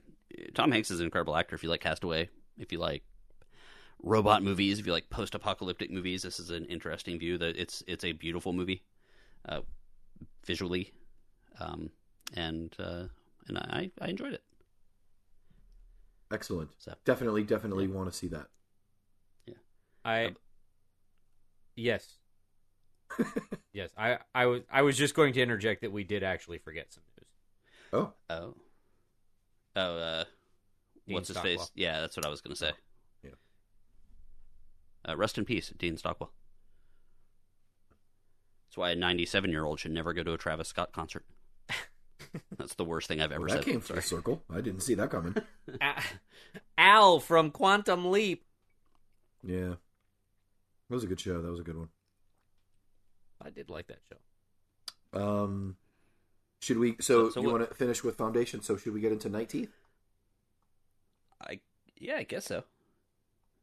Tom Hanks is an incredible actor. If you like Castaway, if you like robot movies, if you like post-apocalyptic movies, this is an interesting view. It's a beautiful movie, visually, and I enjoyed it. Excellent. So, definitely want to see that. Yeah. Yes. Yes. I was just going to interject that we did actually forget some news. What's his face? Yeah, that's what I was going to say. Yeah. Rest in peace, Dean Stockwell. That's why a 97-year-old should never go to a Travis Scott concert. That's the worst thing I've ever said. That came full circle. I didn't see that coming. Al from Quantum Leap. Yeah. That was a good show. That was a good one. I did like that show. Should we? So you want to finish with Foundation? So should we get into Night Teeth? I guess so.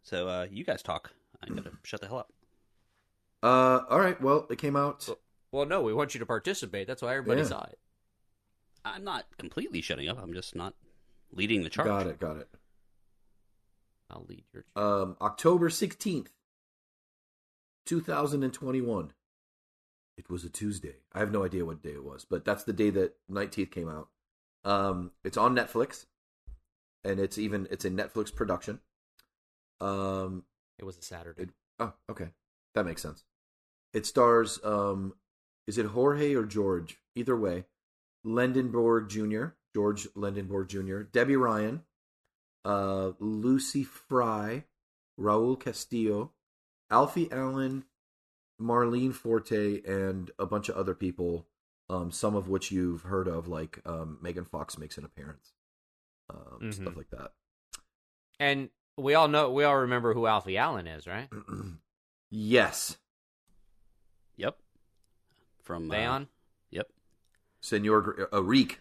So you guys talk. I'm gonna shut the hell up. All right. Well, it came out. Well, no, we want you to participate. That's why everybody saw it. I'm not completely shutting up. I'm just not leading the charge. Got it. I'll lead your charge. October 16th, 2021. It was a Tuesday. I have no idea what day it was, but that's the day that Night Teeth came out. It's on Netflix, and it's a Netflix production. It was a Saturday. Okay, that makes sense. It stars is it Jorge or George? Either way, George Landenborg Jr., Debbie Ryan, Lucy Fry, Raul Castillo, Alfie Allen, Marlene Forte, and a bunch of other people, some of which you've heard of, like Megan Fox makes an appearance, stuff like that. And we all remember who Alfie Allen is, right? Yes. Yep. From Bayon. Yep. Senor Reek.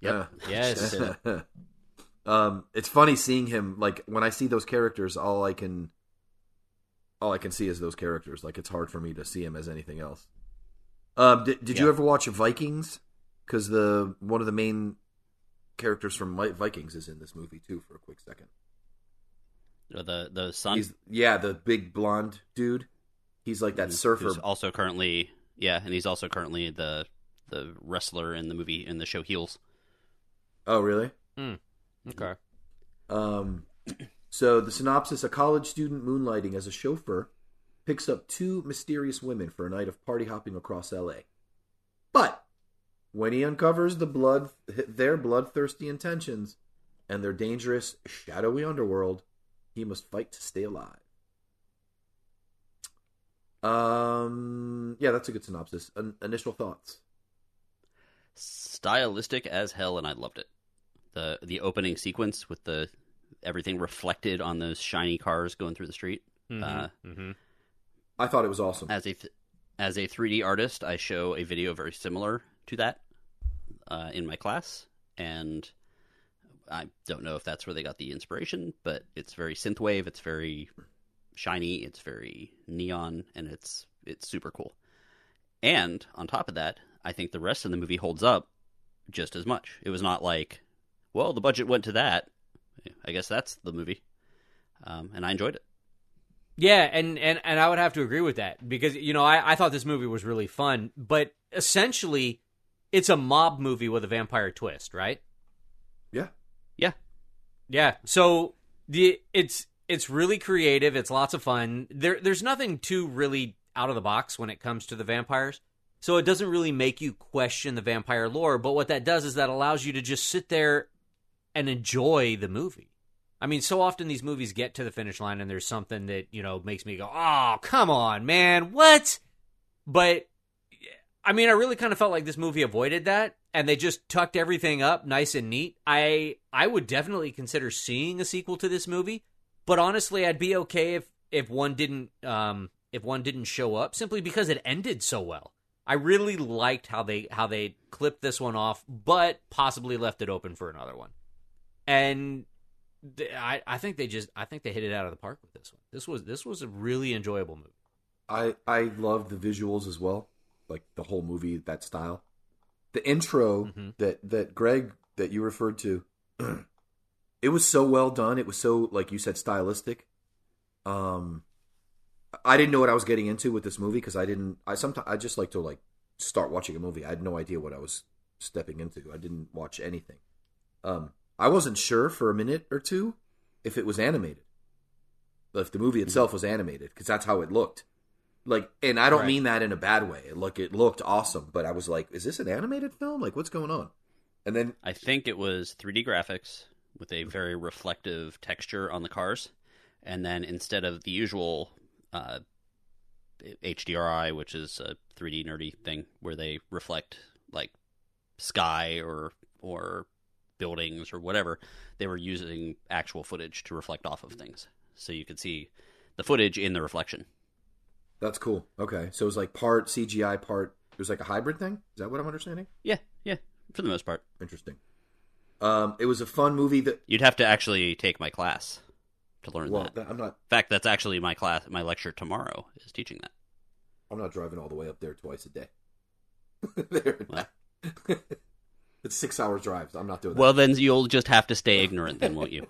Yep. Yes. It's funny seeing him. Like when I see those characters, all I can see is those characters. Like, it's hard for me to see him as anything else. Did you ever watch Vikings? Because one of the main characters from Vikings is in this movie too for a quick second. The son? The big blonde dude. He's like that surfer. He's also currently the wrestler in the movie, in the show Heels. Oh, really? Mm. Okay. So the synopsis: a college student moonlighting as a chauffeur picks up two mysterious women for a night of party hopping across L.A. But when he uncovers their bloodthirsty intentions and their dangerous, shadowy underworld, he must fight to stay alive. Yeah, that's a good synopsis. Initial thoughts. Stylistic as hell, and I loved it. The opening sequence with the everything reflected on those shiny cars going through the street. Mm-hmm. I thought it was awesome. As a 3D artist, I show a video very similar to that in my class, and I don't know if that's where they got the inspiration, but it's very synthwave, it's very shiny, it's very neon, and it's super cool. And on top of that, I think the rest of the movie holds up just as much. It was not like, well, the budget went to that. I guess that's the movie. And I enjoyed it. Yeah, and I would have to agree with that because, you know, I thought this movie was really fun, but essentially it's a mob movie with a vampire twist, right? Yeah. Yeah. Yeah. So it's really creative. It's lots of fun. There's nothing too really out of the box when it comes to the vampires. So it doesn't really make you question the vampire lore, but what that does is that allows you to just sit there and enjoy the movie. I mean, so often these movies get to the finish line and there's something that, you know, makes me go, oh, come on, man, what? But, I mean, I really kind of felt like this movie avoided that, and they just tucked everything up nice and neat. I would definitely consider seeing a sequel to this movie, but honestly, I'd be okay if one didn't show up simply because it ended so well. I really liked how they clipped this one off, but possibly left it open for another one. And I think they hit it out of the park with this one. This was a really enjoyable movie. I love the visuals as well, like the whole movie, that style. The intro that Greg that you referred to, it was so well done. It was so, like you said, stylistic. I didn't know what I was getting into with this movie because I just like to start watching a movie. I had no idea what I was stepping into. I didn't watch anything. I wasn't sure for a minute or two if it was animated, if the movie itself was animated, because that's how it looked. And I don't mean that in a bad way. It looked awesome, but I was like, is this an animated film? What's going on? And then I think it was 3D graphics with a very reflective texture on the cars, and then instead of the usual HDRI, which is a 3D nerdy thing where they reflect sky or buildings or whatever, they were using actual footage to reflect off of things, so you could see the footage in the reflection. That's cool. Okay, so it was part CGI, part it was a hybrid thing. Is that what I'm understanding? Yeah, for the most part. Interesting. It was a fun movie that you'd have to actually take my class to learn that. I'm not... In fact, that's actually my class. My lecture tomorrow is teaching that. I'm not driving all the way up there twice a day. It's 6 hour drives. I'm not doing that. Well, then you'll just have to stay ignorant, then, won't you?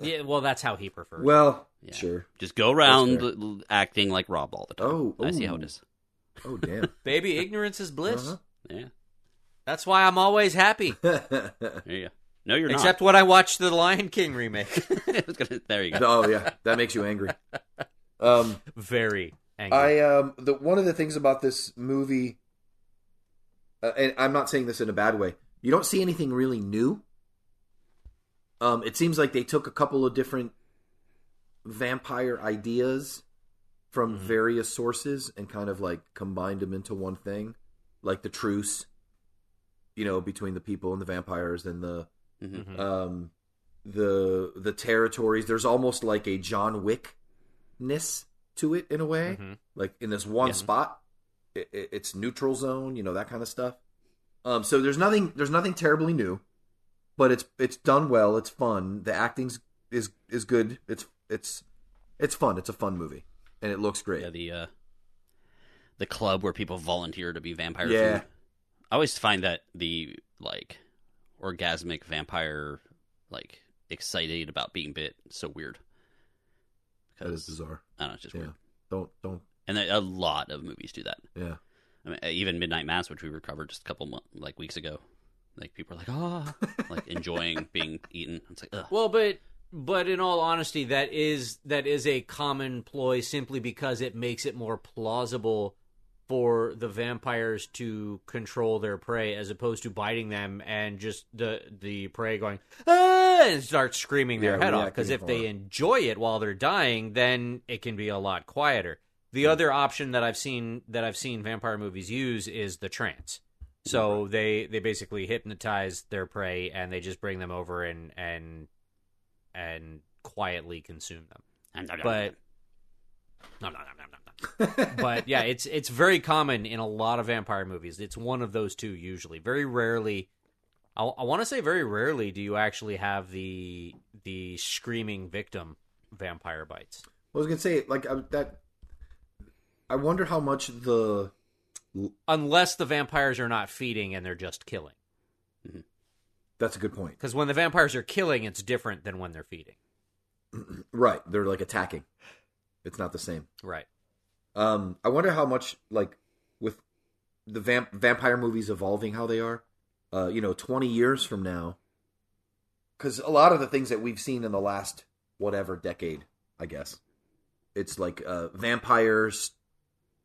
Yeah. Well, that's how he prefers. Well, yeah. Sure. Just go around acting like Rob all the time. Oh, I see how it is. Oh, damn, baby, ignorance is bliss. Uh-huh. Yeah. That's why I'm always happy. There you go. No, you're not. Except when I watched the Lion King remake. There you go. Oh, yeah. That makes you angry. Very angry. One of the things about this movie, and I'm not saying this in a bad way, you don't see anything really new. It seems like they took a couple of different vampire ideas from various sources and kind of combined them into one thing. Like the truce, you know, between the people and the vampires and the... Mm-hmm. The territories. There's almost a John Wick-ness to it in a way, in this one spot. It's neutral zone, you know, that kind of stuff. So there's nothing terribly new, but it's done well. It's fun. The acting is good. It's fun. It's a fun movie, and it looks great. Yeah, the club where people volunteer to be vampire food. I always find that the orgasmic vampire excited about being bit, it's so weird. That is bizarre. I don't know, it's just weird. Don't. And a lot of movies do that. Yeah. I mean, even Midnight Mass, which we recovered just a couple weeks ago, people are oh, enjoying being eaten. It's ugh. Well, but But in all honesty, that is a common ploy simply because it makes it more plausible for the vampires to control their prey as opposed to biting them and just the prey going, ah, and start screaming their head off. Because if they enjoy it while they're dying, then it can be a lot quieter. The other option that I've seen vampire movies use is the trance. So they basically hypnotize their prey and they just bring them over and quietly consume them. But but yeah, it's very common in a lot of vampire movies. It's one of those two usually. Very rarely, I want to say very rarely, do you actually have the screaming victim vampire bites. I was gonna say I wonder how much unless the vampires are not feeding and they're just killing. Mm-hmm. That's a good point. Because when the vampires are killing, it's different than when they're feeding. Right. They're like attacking. It's not the same. Right. I wonder how much, like, with the vampire movies evolving how they are, 20 years from now. Because a lot of the things that we've seen in the last whatever decade, I guess, it's like vampires,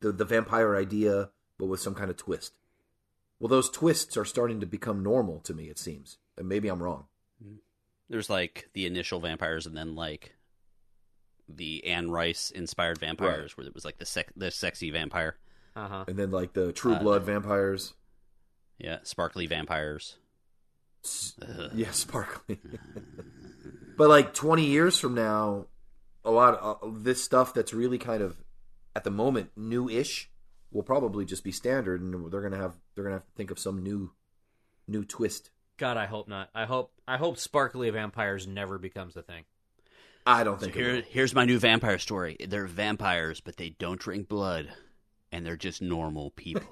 the vampire idea, but with some kind of twist. Well, those twists are starting to become normal to me, it seems. And maybe I'm wrong. There's, like, the initial vampires and then, like, the Anne Rice-inspired vampires, right, where it was, like, the sexy vampire. Uh-huh. And then, like, the True Blood vampires. Yeah, sparkly vampires. Yeah, sparkly. But, like, 20 years from now, a lot of this stuff that's really kind of, at the moment, new-ish, will probably just be standard, and they're gonna have to think of some new twist. God, I hope not. I hope sparkly vampires never becomes a thing. I don't think. So here's my new vampire story. They're vampires, but they don't drink blood, and they're just normal people.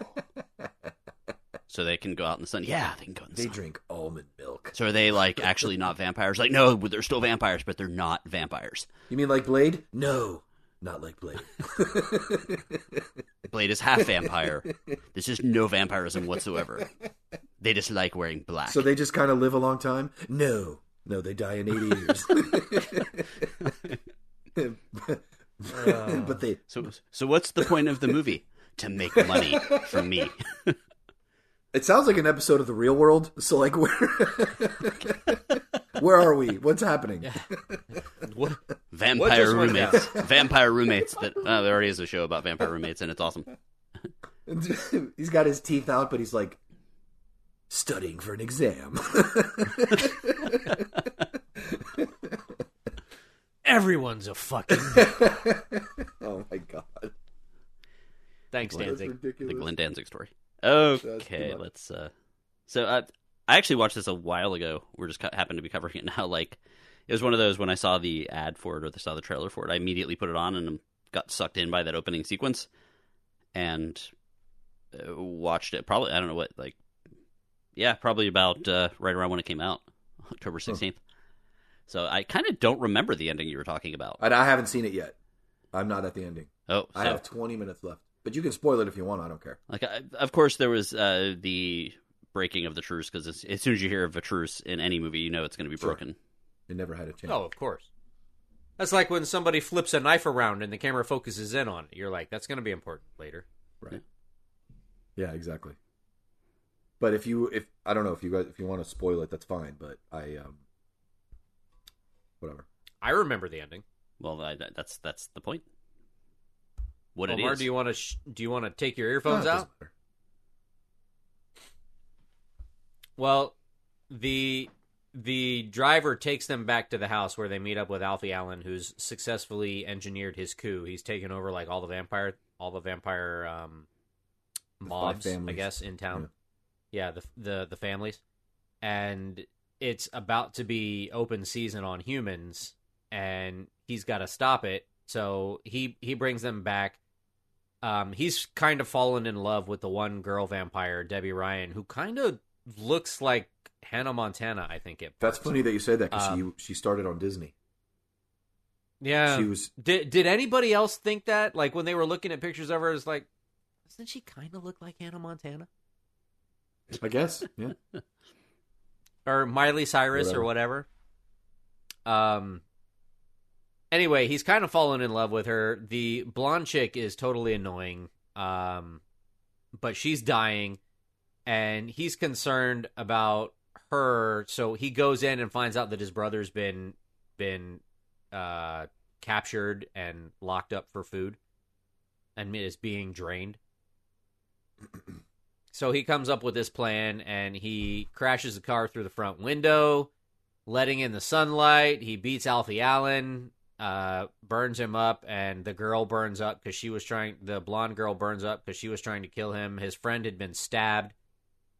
So they can go out in the sun. Yeah, they can go in the sun. They drink almond milk. So are they, like, actually not vampires? Like, no, they're still vampires, but they're not vampires. You mean like Blade? No. Not like Blade. Blade is half vampire. There's just no vampirism whatsoever. They just like wearing black. So they just kind of live a long time? No. No, they die in 80 years. But they... So what's the point of the movie? To make money from me. It sounds like an episode of The Real World. So, like, where are we? What's happening? Yeah. What? Vampire roommates. Vampire roommates. There already is a show about vampire roommates, and it's awesome. He's got his teeth out, but he's, like, studying for an exam. Everyone's a fucking... Oh, my God. Thanks, Danzig. The Glenn Danzig story. Okay, let's I actually watched this a while ago. We're just happened to be covering it now. Like, it was one of those, when I saw the ad for it or saw the trailer for it, I immediately put it on and got sucked in by that opening sequence and watched it probably, I don't know what, like, yeah, probably about right around when it came out, October 16th. Oh. So I kind of don't remember the ending you were talking about. I haven't seen it yet. I'm not at the ending. Oh, so I have 20 minutes left. But you can spoil it if you want. I don't care. Like, of course, there was the breaking of the truce, because as soon as you hear of a truce in any movie, you know it's going to be broken. It never had a chance. Oh, of course. That's like when somebody flips a knife around and the camera focuses in on it. You're like, that's going to be important later. Right. Yeah, exactly. But if I don't know if you guys, if you want to spoil it, that's fine. But I, whatever. I remember the ending. Well, that's the point. What Omar, it is. Do you want to take your earphones out? Well, the driver takes them back to the house where they meet up with Alfie Allen, who's successfully engineered his coup. He's taken over, like, all the vampire mobs, I guess, in town. Yeah, the families, and it's about to be open season on humans, and he's got to stop it. So he brings them back. He's kind of fallen in love with the one girl vampire, Debbie Ryan, who kind of looks like Hannah Montana, I think. That's funny that you said that, because she started on Disney. Yeah. She was... Did anybody else think that? Like, when they were looking at pictures of her, it's like, doesn't she kind of look like Hannah Montana? I guess, yeah. Or Miley Cyrus, whatever. Anyway, he's kind of fallen in love with her. The blonde chick is totally annoying, but she's dying, and he's concerned about her. So he goes in and finds out that his brother's been captured and locked up for food, and is being drained. So he comes up with this plan, and he crashes the car through the front window, letting in the sunlight. He beats Alfie Allen, burns him up, and the girl burns up because she was trying. The blonde girl burns up because she was trying to kill him. His friend had been stabbed.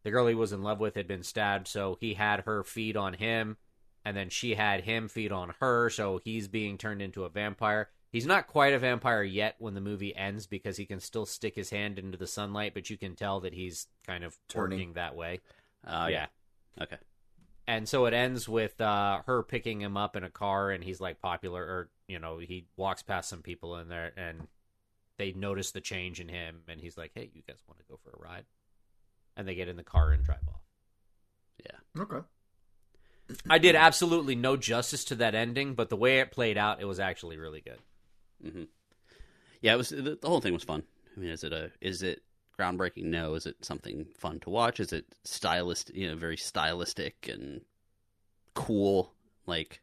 The girl he was in love with had been stabbed, so he had her feed on him, and then she had him feed on her. So he's being turned into a vampire. He's not quite a vampire yet when the movie ends because he can still stick his hand into the sunlight, but you can tell that he's kind of turning that way. Yeah. Okay. And so it ends with her picking him up in a car, and he's like popular, or, you know, he walks past some people in there and they notice the change in him, and he's like, hey, you guys want to go for a ride? And they get in the car and drive off. Yeah. Okay. I did absolutely no justice to that ending, but the way it played out, it was actually really good. Mm-hmm. Yeah, it was. The whole thing was fun. I mean, is it groundbreaking? No. Is it something fun to watch? Is it stylistic? You know, very stylistic and cool, like,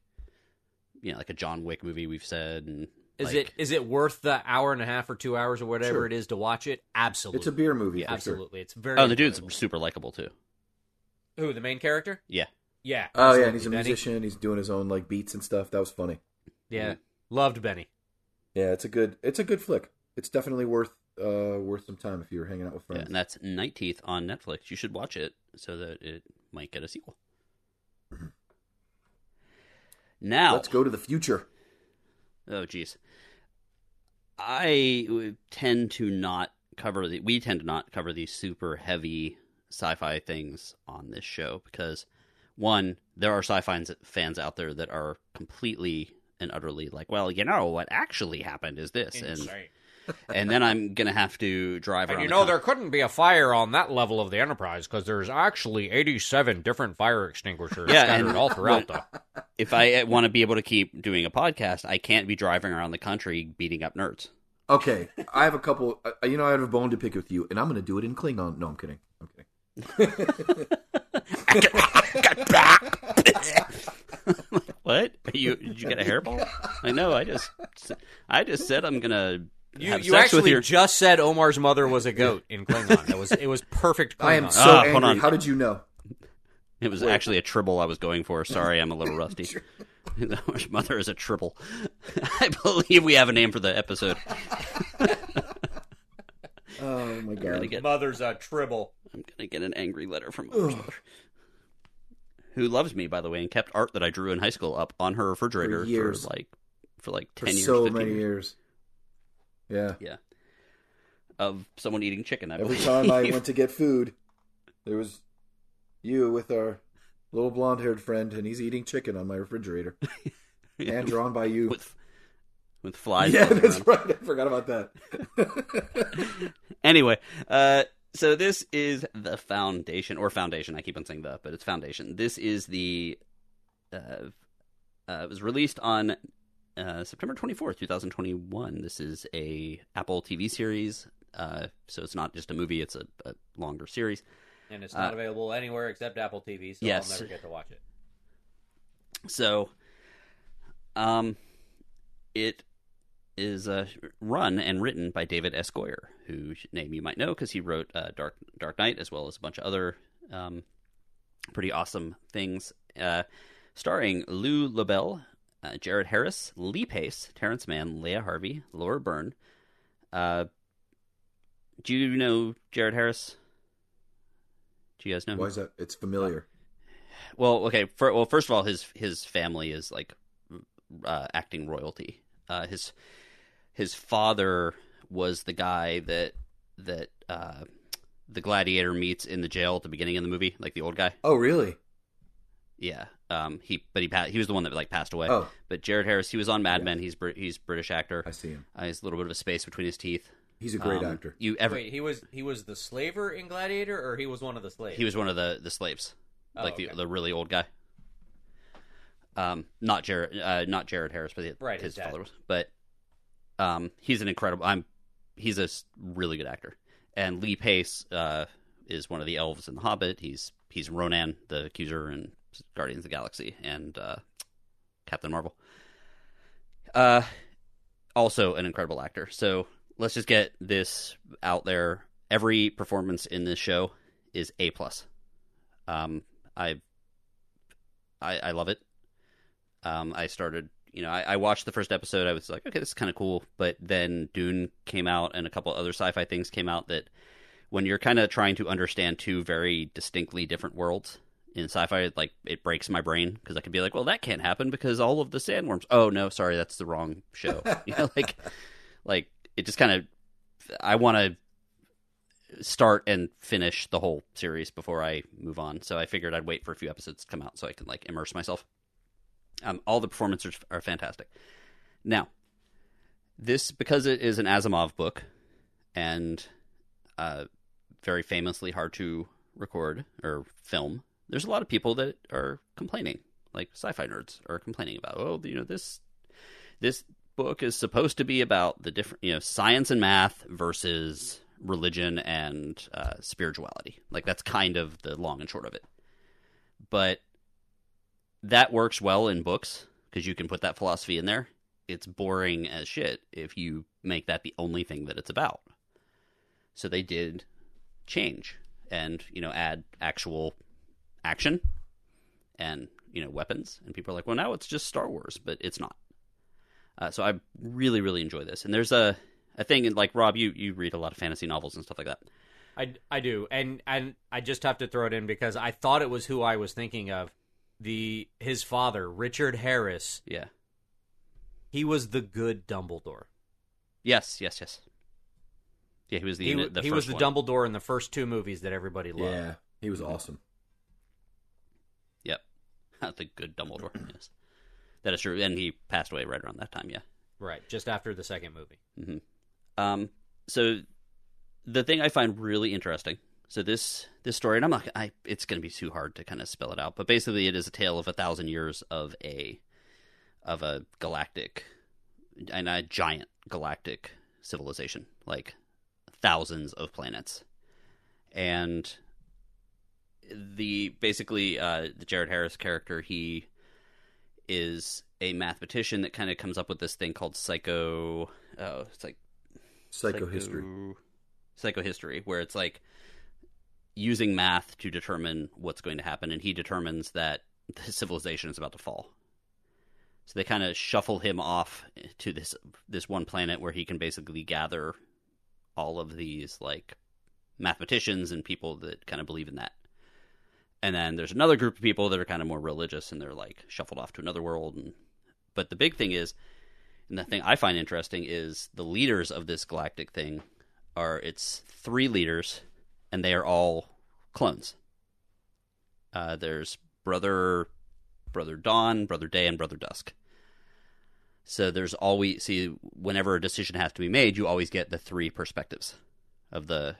you know, like a John Wick movie. We've said, and is it worth the hour and a half or 2 hours or whatever It is to watch it? Absolutely, it's a beer movie. Yeah, absolutely, sure. It's very. Oh, the dude's super likable too. Who, the main character? Yeah. Yeah. Oh, yeah, and he's a musician. He's doing his own, like, beats and stuff. That was funny. Yeah. Loved Benny. Yeah, it's a good flick. It's definitely worth some time if you were hanging out with friends. Yeah, and that's Night Teeth on Netflix. You should watch it so that it might get a sequel. Mm-hmm. Now, let's go to the future. Oh, geez. We tend to not cover these super heavy sci-fi things on this show because, one, there are sci-fi fans out there that are completely and utterly like, well, you know, what actually happened is this. Insane. And then I'm going to have to drive around. And you know, there couldn't be a fire on that level of the Enterprise because there's actually 87 different fire extinguishers scattered all throughout the... If I want to be able to keep doing a podcast, I can't be driving around the country beating up nerds. Okay, I have a couple... you know, I have a bone to pick with you, and I'm going to do it in Klingon. No, I'm kidding. What? Did you get a hairball? I know. I just said I'm gonna. You sex actually with your... just said Omar's mother was a goat in Klingon. It was perfect. Klingon. I am so angry. Hold on. How did you know? It was actually a tribble I was going for. Sorry, I'm a little rusty. Omar's mother is a tribble. I believe we have a name for the episode. Oh my god! Mother's a tribble. I'm gonna get an angry letter from Mother's mother, who loves me, by the way, and kept art that I drew in high school up on her refrigerator for 10 years. So many years. Yeah. Of someone eating chicken. Every time I went to get food, there was you with our little blonde-haired friend, and he's eating chicken on my refrigerator, and drawn by you with flies. Yeah, that's right. I forgot about that. Anyway, so this is the Foundation, or Foundation. I keep on saying that, but it's Foundation. This is the... it was released on September 24th, 2021. This is a Apple TV series, so it's not just a movie. It's a longer series. And it's not available anywhere except Apple TV, so yes. I'll never get to watch it. So, it is run and written by David S. Goyer, whose name you might know because he wrote Dark Knight as well as a bunch of other pretty awesome things. Starring Lou Labelle, Jared Harris, Lee Pace, Terrence Mann, Leah Harvey, Laura Byrne. Do you know Jared Harris? Do you guys know him? Why is that? It's familiar. First of all, his family is like acting royalty. His father was the guy that the gladiator meets in the jail at the beginning of the movie, like the old guy. Oh, really? Yeah. He was the one that like passed away. Oh. But Jared Harris, he was on Mad Men. He's British actor. I see him. He's a little bit of a space between his teeth. He's a great actor. Wait, he was the slaver in Gladiator, or he was one of the slaves? He was one of the slaves, the really old guy. Not Jared Harris, but his followers. But he's an incredible. He's a really good actor. And Lee Pace is one of the elves in The Hobbit. He's Ronan, the accuser, in Guardians of the Galaxy, and Captain Marvel. Also an incredible actor. So let's just get this out there. Every performance in this show is A+. I love it. I started, I watched the first episode. I was like, okay, this is kind of cool. But then Dune came out and a couple other sci-fi things came out that when you're kind of trying to understand two very distinctly different worlds in sci-fi, like it breaks my brain because I could be like, well, that can't happen because all of the sandworms. Oh, no, sorry. That's the wrong show. like it just kind of, I want to start and finish the whole series before I move on. So I figured I'd wait for a few episodes to come out so I can like immerse myself. All the performances are fantastic. Now, this, because it is an Asimov book and very famously hard to record or film, there's a lot of people that are complaining, like sci-fi nerds are complaining about, oh, this book is supposed to be about the different, science and math versus religion and spirituality. Like that's kind of the long and short of it. But that works well in books because you can put that philosophy in there. It's boring as shit if you make that the only thing that it's about. So they did change and, add actual action and, weapons. And people are like, well, now it's just Star Wars, but it's not. So I really, really enjoy this. And there's a thing, and like, Rob, you read a lot of fantasy novels and stuff like that. I do. And I just have to throw it in because I thought it was who I was thinking of. His father, Richard Harris. Yeah. He was the good Dumbledore. Yes. Yeah, he was the Dumbledore in the first two movies that everybody loved. Yeah, he was awesome. Yep. The good Dumbledore, yes. That is true. And he passed away right around that time, yeah. Right, just after the second movie. Mm-hmm. So the thing I find really interesting... So this story, and it's going to be too hard to kind of spell it out, but basically it is a tale of 1,000 years of a galactic, and a giant galactic civilization, like thousands of planets. And the Jared Harris character, he is a mathematician that kind of comes up with this thing called psychohistory, where it's like, using math to determine what's going to happen, and he determines that the civilization is about to fall. So they kind of shuffle him off to this one planet where he can basically gather all of these like mathematicians and people that kind of believe in that. And then there's another group of people that are kind of more religious, and they're like shuffled off to another world. But the big thing is, and the thing I find interesting is the leaders of this galactic thing it's three leaders. And they are all clones. There's Brother Dawn, Brother Day, and Brother Dusk. So there's always... See, whenever a decision has to be made, you always get the three perspectives. Of the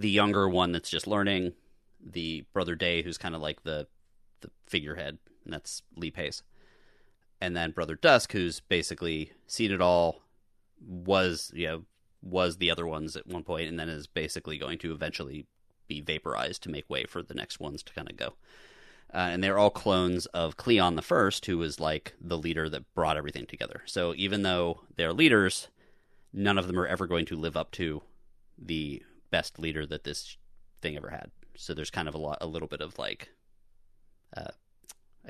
younger one that's just learning, the Brother Day, who's kind of like the figurehead, and that's Lee Pace. And then Brother Dusk, who's basically seen it all, was the other ones at one point, and then is basically going to eventually be vaporized to make way for the next ones to kind of go. And they're all clones of Cleon the First, who was like the leader that brought everything together. So even though they're leaders, none of them are ever going to live up to the best leader that this thing ever had. So there's kind of a little bit of like, I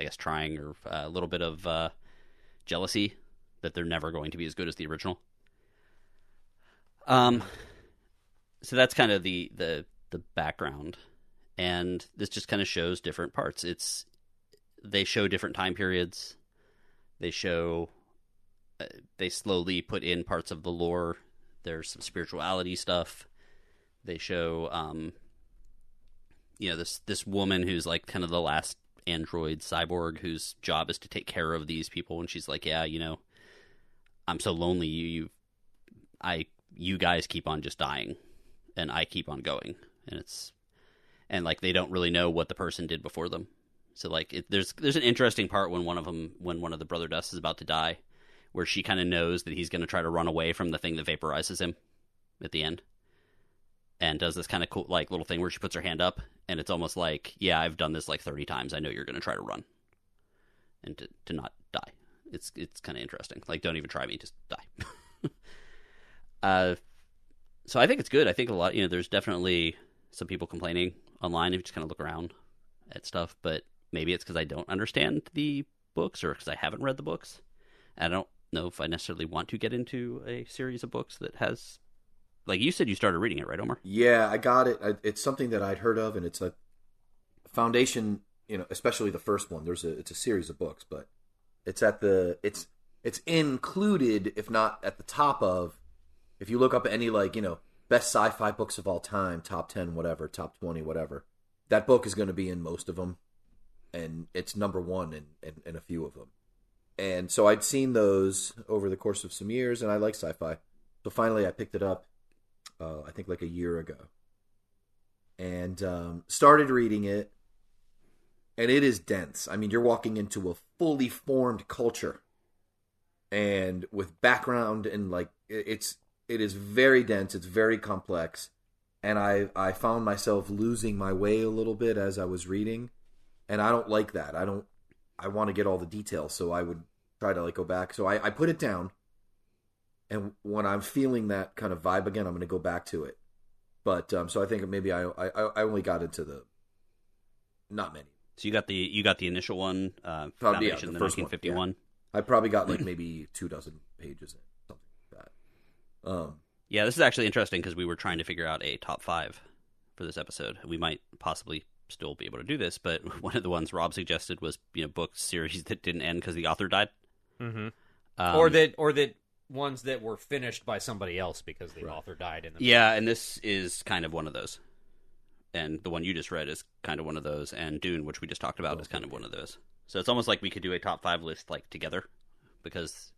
guess trying, or a little bit of jealousy that they're never going to be as good as the original. So that's kind of the background, and this just kind of shows different parts. They show different time periods. They show, they slowly put in parts of the lore. There's some spirituality stuff. They show, this woman who's like kind of the last android cyborg whose job is to take care of these people. And she's like, yeah, I'm so lonely. You guys keep on just dying, and I keep on going. And like, they don't really know what the person did before them. So like there's an interesting part when one of the brother Dust is about to die, where she kind of knows that he's going to try to run away from the thing that vaporizes him at the end, and does this kind of cool like little thing where she puts her hand up, and it's almost like, yeah, I've done this like 30 times. I know you're going to try to run and to not die. It's kind of interesting. Like, don't even try me, just die. So I think it's good. I think a lot, you know, there's definitely some people complaining online if you just kind of look around at stuff, but maybe it's because I don't understand the books or because I haven't read the books. I don't know if I necessarily want to get into a series of books that has, like you said, you started reading it, right, Omar? Yeah, I got it. It's something that I'd heard of, and it's a Foundation, you know, especially the first one. It's a series of books, but it's at the, it's included, if not at the top of, if you look up any, like, you know, best sci-fi books of all time, top 10, whatever, top 20, whatever, that book is going to be in most of them. And it's number one in a few of them. And so I'd seen those over the course of some years, and I like sci-fi. So finally I picked it up, I think like a year ago. And started reading it, and it is dense. I mean, you're walking into a fully formed culture, and with background, and like it is very dense, it's very complex. And I found myself losing my way a little bit as I was reading, and I don't like that. I want to get all the details, so I would try to like go back. So I put it down, and when I'm feeling that kind of vibe again, I'm going to go back to it. But so I think maybe I only got into the not many. So you got the initial one, Foundation, the first 1951. One, yeah. I probably got like maybe 2 dozen pages in, something like that. Yeah, this is actually interesting because we were trying to figure out a top 5 for this episode. We might possibly still be able to do this, but one of the ones Rob suggested was, you know, book series that didn't end because the author died, mm-hmm. or that ones that were finished by somebody else because the author died in the middle. Yeah, and this is kind of one of those, and the one you just read is kind of one of those, and Dune, which we just talked about, is kind of one of those. So it's almost like we could do a top 5 list like together, because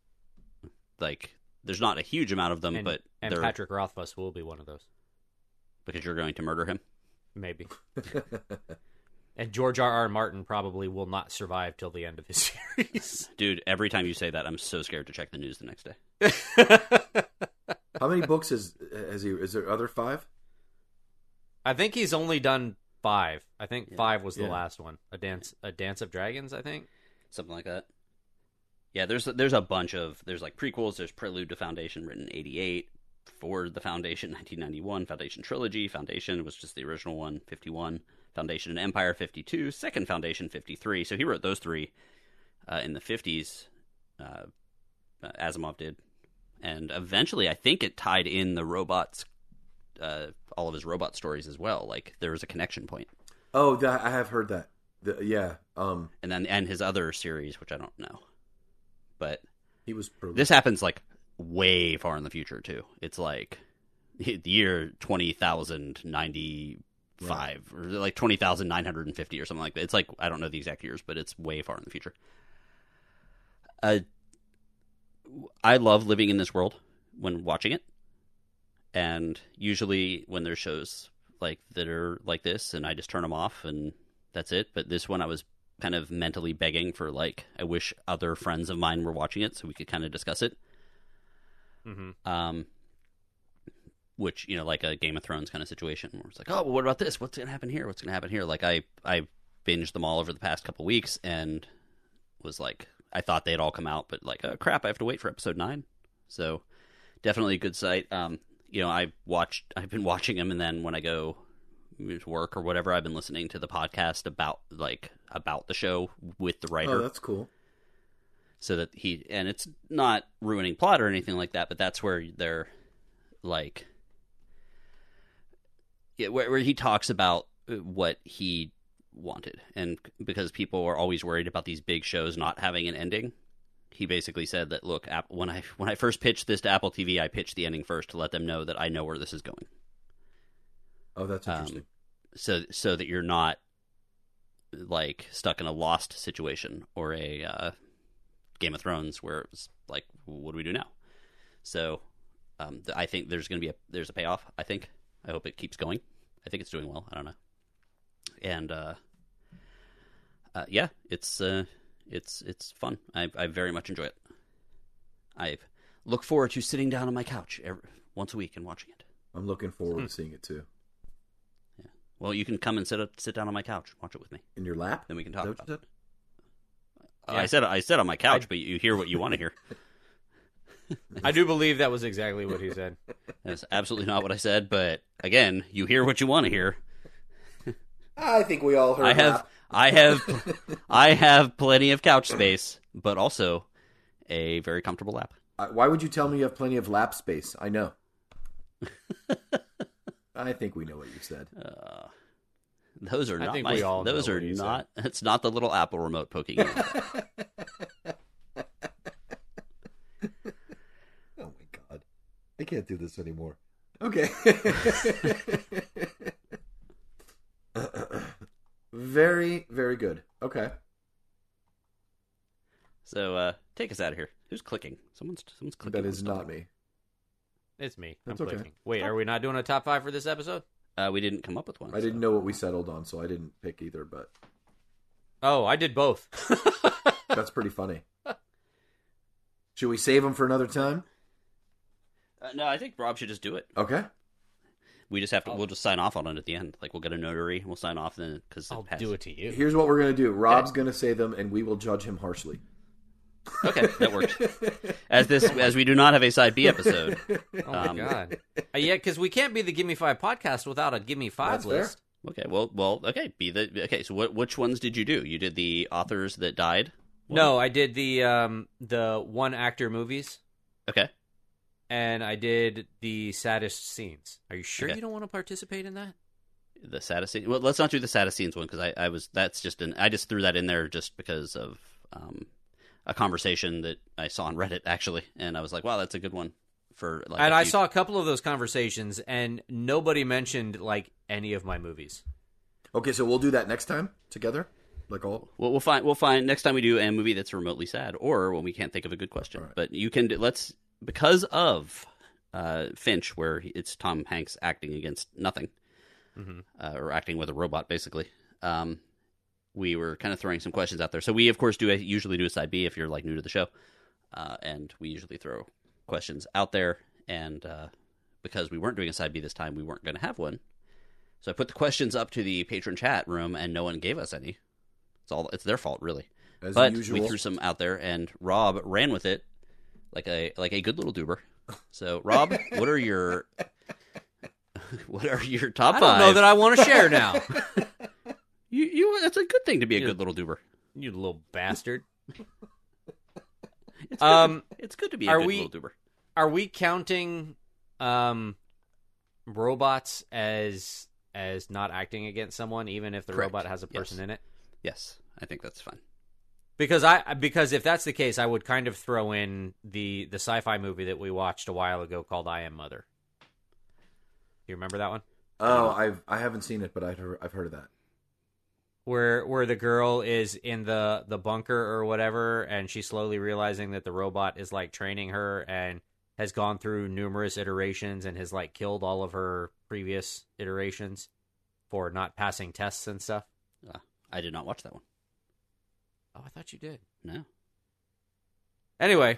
like there's not a huge amount of them, and Patrick Rothfuss will be one of those because you're going to murder him. Maybe. And George R.R. Martin probably will not survive till the end of his series. Dude, every time you say that, I'm so scared to check the news the next day. How many books has he... Is there other 5? I think he's only done 5. I think 5 was the last one. A Dance of Dragons, I think? Something like that. Yeah, there's a bunch of... There's like prequels, there's Prelude to Foundation written in 1988... for the Foundation, 1991, Foundation Trilogy, Foundation was just the original one, 1951, Foundation and Empire, 1952, Second Foundation, 1953. So he wrote those 3 in the 1950s, Asimov did. And eventually, I think it tied in the robots, all of his robot stories as well. Like, there was a connection point. Oh, I have heard that. Yeah. And then his other series, which I don't know. But he was this happens, like, way far in the future too. It's like the year 20,095 or like 20,950 or something like that. It's like, I don't know the exact years, but it's way far in the future. I love living in this world when watching it, and usually when there's shows like that are like this, and I just turn them off and that's it. But this one, I was kind of mentally begging for, like, I wish other friends of mine were watching it so we could kind of discuss it. Mm-hmm. Which, you know, like a Game of Thrones kind of situation where it's like, oh, well, what about this? What's going to happen here? What's going to happen here? Like, I binged them all over the past couple weeks, and was like, I thought they'd all come out, but like, oh, crap, I have to wait for episode 9. So definitely a good site. You know, I've been watching them, and then when I go to work or whatever, I've been listening to the podcast about the show with the writer. Oh, that's cool. So that and it's not ruining plot or anything like that, but that's where they're like, where he talks about what he wanted. And because people are always worried about these big shows not having an ending, he basically said that, look, when I first pitched this to Apple TV, I pitched the ending first to let them know that I know where this is going. Oh, that's interesting. So that you're not like stuck in a Lost situation or a, Game of Thrones, where it was like, what do we do now? So I think there's going to be there's a payoff. I hope it keeps going. I think it's doing well. I don't know. And yeah, it's fun. I very much enjoy it. I look forward to sitting down on my couch once a week and watching it. I'm looking forward to seeing it too. Yeah. Well, you can come and sit down on my couch, watch it with me. In your lap? Then we can talk about it. Yeah. I said on my couch, but you hear what you want to hear. I do believe that was exactly what he said. That's absolutely not what I said, but again, you hear what you want to hear. I think we all heard. I have plenty of couch space, but also a very comfortable lap. Why would you tell me you have plenty of lap space? I know. I think we know what you said. Those are not my. Those are not. Said. It's not the little Apple remote poking in. Oh my God! I can't do this anymore. Okay. Very, very good. Okay. So take us out of here. Who's clicking? Someone's clicking. That is not me. It's me. That's I'm clicking. Okay. Wait, are we not doing a top 5 for this episode? We didn't come up with one. I didn't know what we settled on, so I didn't pick either, but... Oh, I did both. That's pretty funny. Should we save them for another time? No, I think Rob should just do it. Okay. We just have to. We'll just sign off on it at the end. Like we'll get a notary. We'll sign off then because I'll do it to you. Here's what we're gonna do. Rob's gonna say them, and we will judge him harshly. Okay, that works. As we do not have a side B episode. Oh my God. Yeah, because we can't be the Gimme Five podcast without a Gimme Five list. Fair. Okay. Well. Okay. So which ones did you do? You did the authors that died. One? No, I did the one actor movies. Okay. And I did the saddest scenes. Are you sure you don't want to participate in that? The saddest scenes? Well, let's not do the saddest scenes one because I just threw that in there just because of a conversation that I saw on Reddit actually, and I was like, wow, that's a good one for. Like, and I saw a couple of those conversations, and nobody mentioned like any of my movies. Okay, so we'll do that next time together. Like all we'll find next time we do a movie that's remotely sad, or when we can't think of a good question. Right. But you can let's. Because of Finch, where it's Tom Hanks acting against nothing, or acting with a robot, basically, we were kind of throwing some questions out there. So we, of course, usually do a side B if you're like new to the show, and we usually throw questions out there. And because we weren't doing a side B this time, we weren't going to have one. So I put the questions up to the patron chat room, and no one gave us any. It's their fault, really. As but usual. We threw some out there, and Rob ran with it. Like a good little doober. So Rob, what are your top 5? I don't know that I want to share now. you that's a good thing to be a good little doober. You little bastard. It's good to be a good little doober. Are we counting robots as not acting against someone, even if the robot has a person in it? Yes, I think that's fine. Because if that's the case, I would kind of throw in the sci-fi movie that we watched a while ago called I Am Mother. You remember that one? Oh, I haven't seen it, but I've heard of that. Where the girl is in the bunker or whatever, and she's slowly realizing that the robot is like training her and has gone through numerous iterations and has like killed all of her previous iterations for not passing tests and stuff. I did not watch that one. Oh, I thought you did. No. Anyway,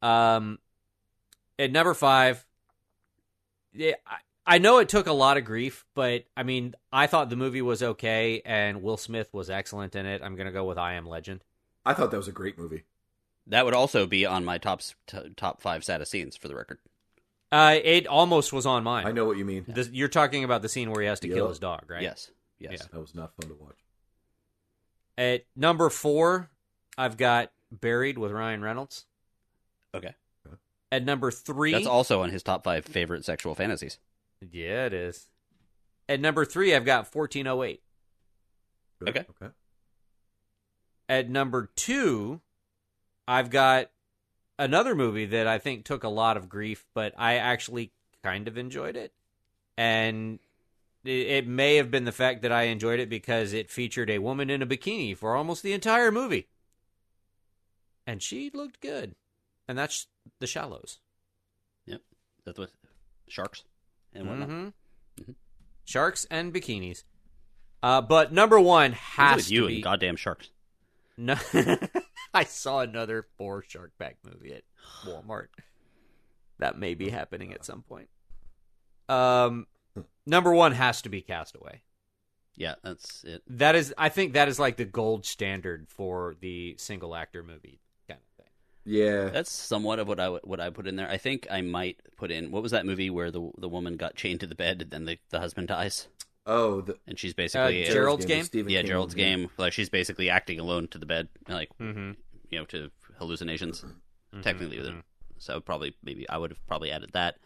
at number 5, I know it took a lot of grief, but, I mean, I thought the movie was okay, and Will Smith was excellent in it. I'm going to go with I Am Legend. I thought that was a great movie. That would also be on my top 5 saddest scenes, for the record. It almost was on mine. I know what you mean. You're talking about the scene where he has to kill his dog, right? Yes. Yeah. That was not fun to watch. At number 4, I've got Buried with Ryan Reynolds. Okay. At number 3... That's also on his top 5 favorite sexual fantasies. Yeah, it is. At number 3, I've got 1408. Good. Okay. At number 2, I've got another movie that I think took a lot of grief, but I actually kind of enjoyed it. And... it may have been the fact that I enjoyed it because it featured a woman in a bikini for almost the entire movie. And she looked good. And that's The Shallows. Yep. That's what sharks and whatnot. Sharks and bikinis. But number one has to be... and goddamn sharks. No, I saw another 4 Shark Back movie at Walmart. That may be happening at some point. Number one has to be Castaway. Yeah, that's it. That is, I think that is like the gold standard for the single actor movie kind of thing. Yeah, that's somewhat of what I put in there. I think I might put in, what was that movie where the woman got chained to the bed and then the husband dies? Oh, and she's basically Gerald's Game. Yeah, Gerald's Game. Like she's basically acting alone to the bed, like you know, to hallucinations. Technically, so I would have probably added that.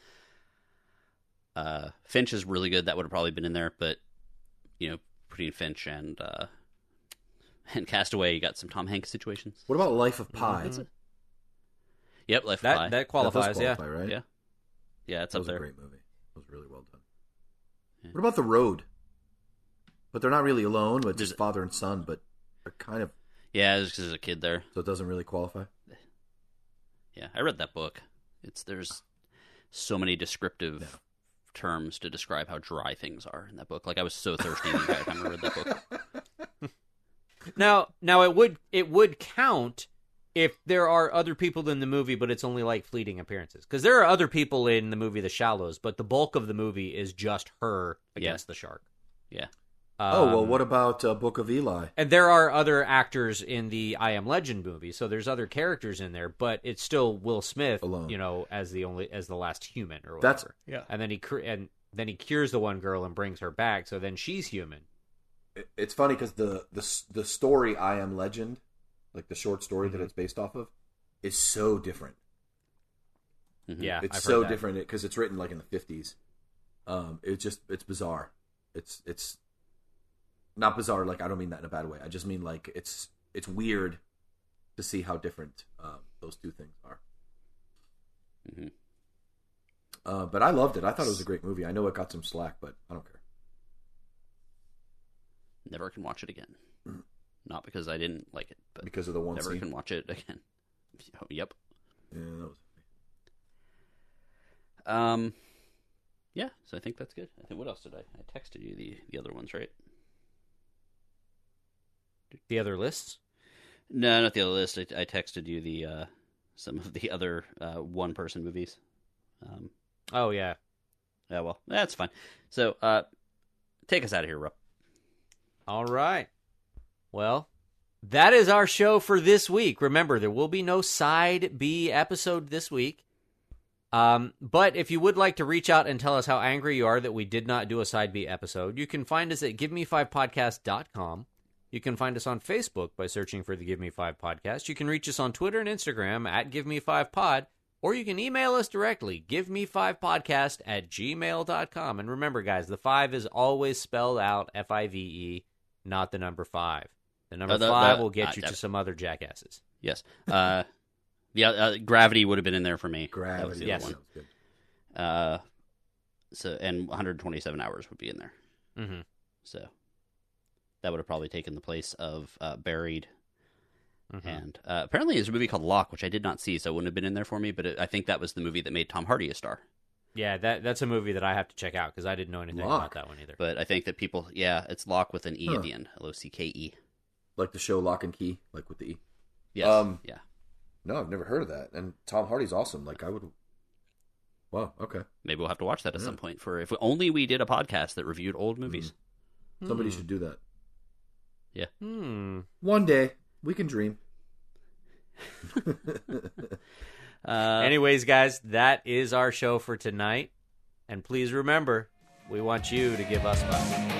Finch is really good. That would have probably been in there, but you know, between Finch and Castaway, you got some Tom Hanks situations. What about Life of Pi? Yep, Life of Pi. That qualifies. Qualify, right? Yeah, it's up there. That was a great movie. It was really well done. What about The Road? But they're not really alone, but just father and son, but they're kind of... Yeah, because there's a kid there. So it doesn't really qualify? Yeah, I read that book. There's so many descriptive terms to describe how dry things are in that book. Like, I was so thirsty the entire time I read that book. Now it would count if there are other people in the movie, but it's only like fleeting appearances. Because there are other people in the movie The Shallows, but the bulk of the movie is just her against the shark. Yeah. What about Book of Eli? And there are other actors in the I Am Legend movie, so there's other characters in there, but it's still Will Smith alone, you know, as the last human or whatever. And then he cures the one girl and brings her back, so then she's human. It's funny because the story I Am Legend, like the short story that it's based off of, is so different. Yeah, it's so different because it's written like in the 50s. It's bizarre. It's not bizarre. Like, I don't mean that in a bad way. I just mean like it's weird to see how different those two things are. But I loved it. I thought it was a great movie. I know it got some slack, but I don't care. Never can watch it again. Not because I didn't like it, but because of the one scene. Can watch it again. Oh, yep. Yeah, that was funny. Yeah, so I think that's good. I think, what else did I texted you the other ones, right? The other lists? No, not the other list. I texted you the some of the other one-person movies. Oh, yeah. Yeah, well, that's fine. So, take us out of here, Rob. All right. Well, that is our show for this week. Remember, there will be no Side B episode this week. But if you would like to reach out and tell us how angry you are that we did not do a Side B episode, you can find us at GiveMe5Podcast.com. You can find us on Facebook by searching for the Give Me Five Podcast. You can reach us on Twitter and Instagram at GiveMe5Pod, or you can email us directly, GiveMe5Podcast@gmail.com. And remember, guys, the 5 is always spelled out F-I-V-E, not the number 5. The number 5 will get you to some other jackasses. Yes. Gravity would have been in there for me. Gravity. That was the other one. Good. And 127 hours would be in there. So that would have probably taken the place of Buried. And apparently there's a movie called Locke, which I did not see, so it wouldn't have been in there for me, but I think that was the movie that made Tom Hardy a star. Yeah, that's a movie that I have to check out because I didn't know anything about that one either. But I think that people, it's Locke with an E at the end. Locke. Like the show Lock and Key, like with the E. Yes. Yeah. No, I've never heard of that. And Tom Hardy's awesome. Like, I would... Wow, okay. Maybe we'll have to watch that at some point. If only we did a podcast that reviewed old movies. Somebody should do that. Yeah. One day, we can dream. Anyways, guys, that is our show for tonight. And please remember, we want you to give us love.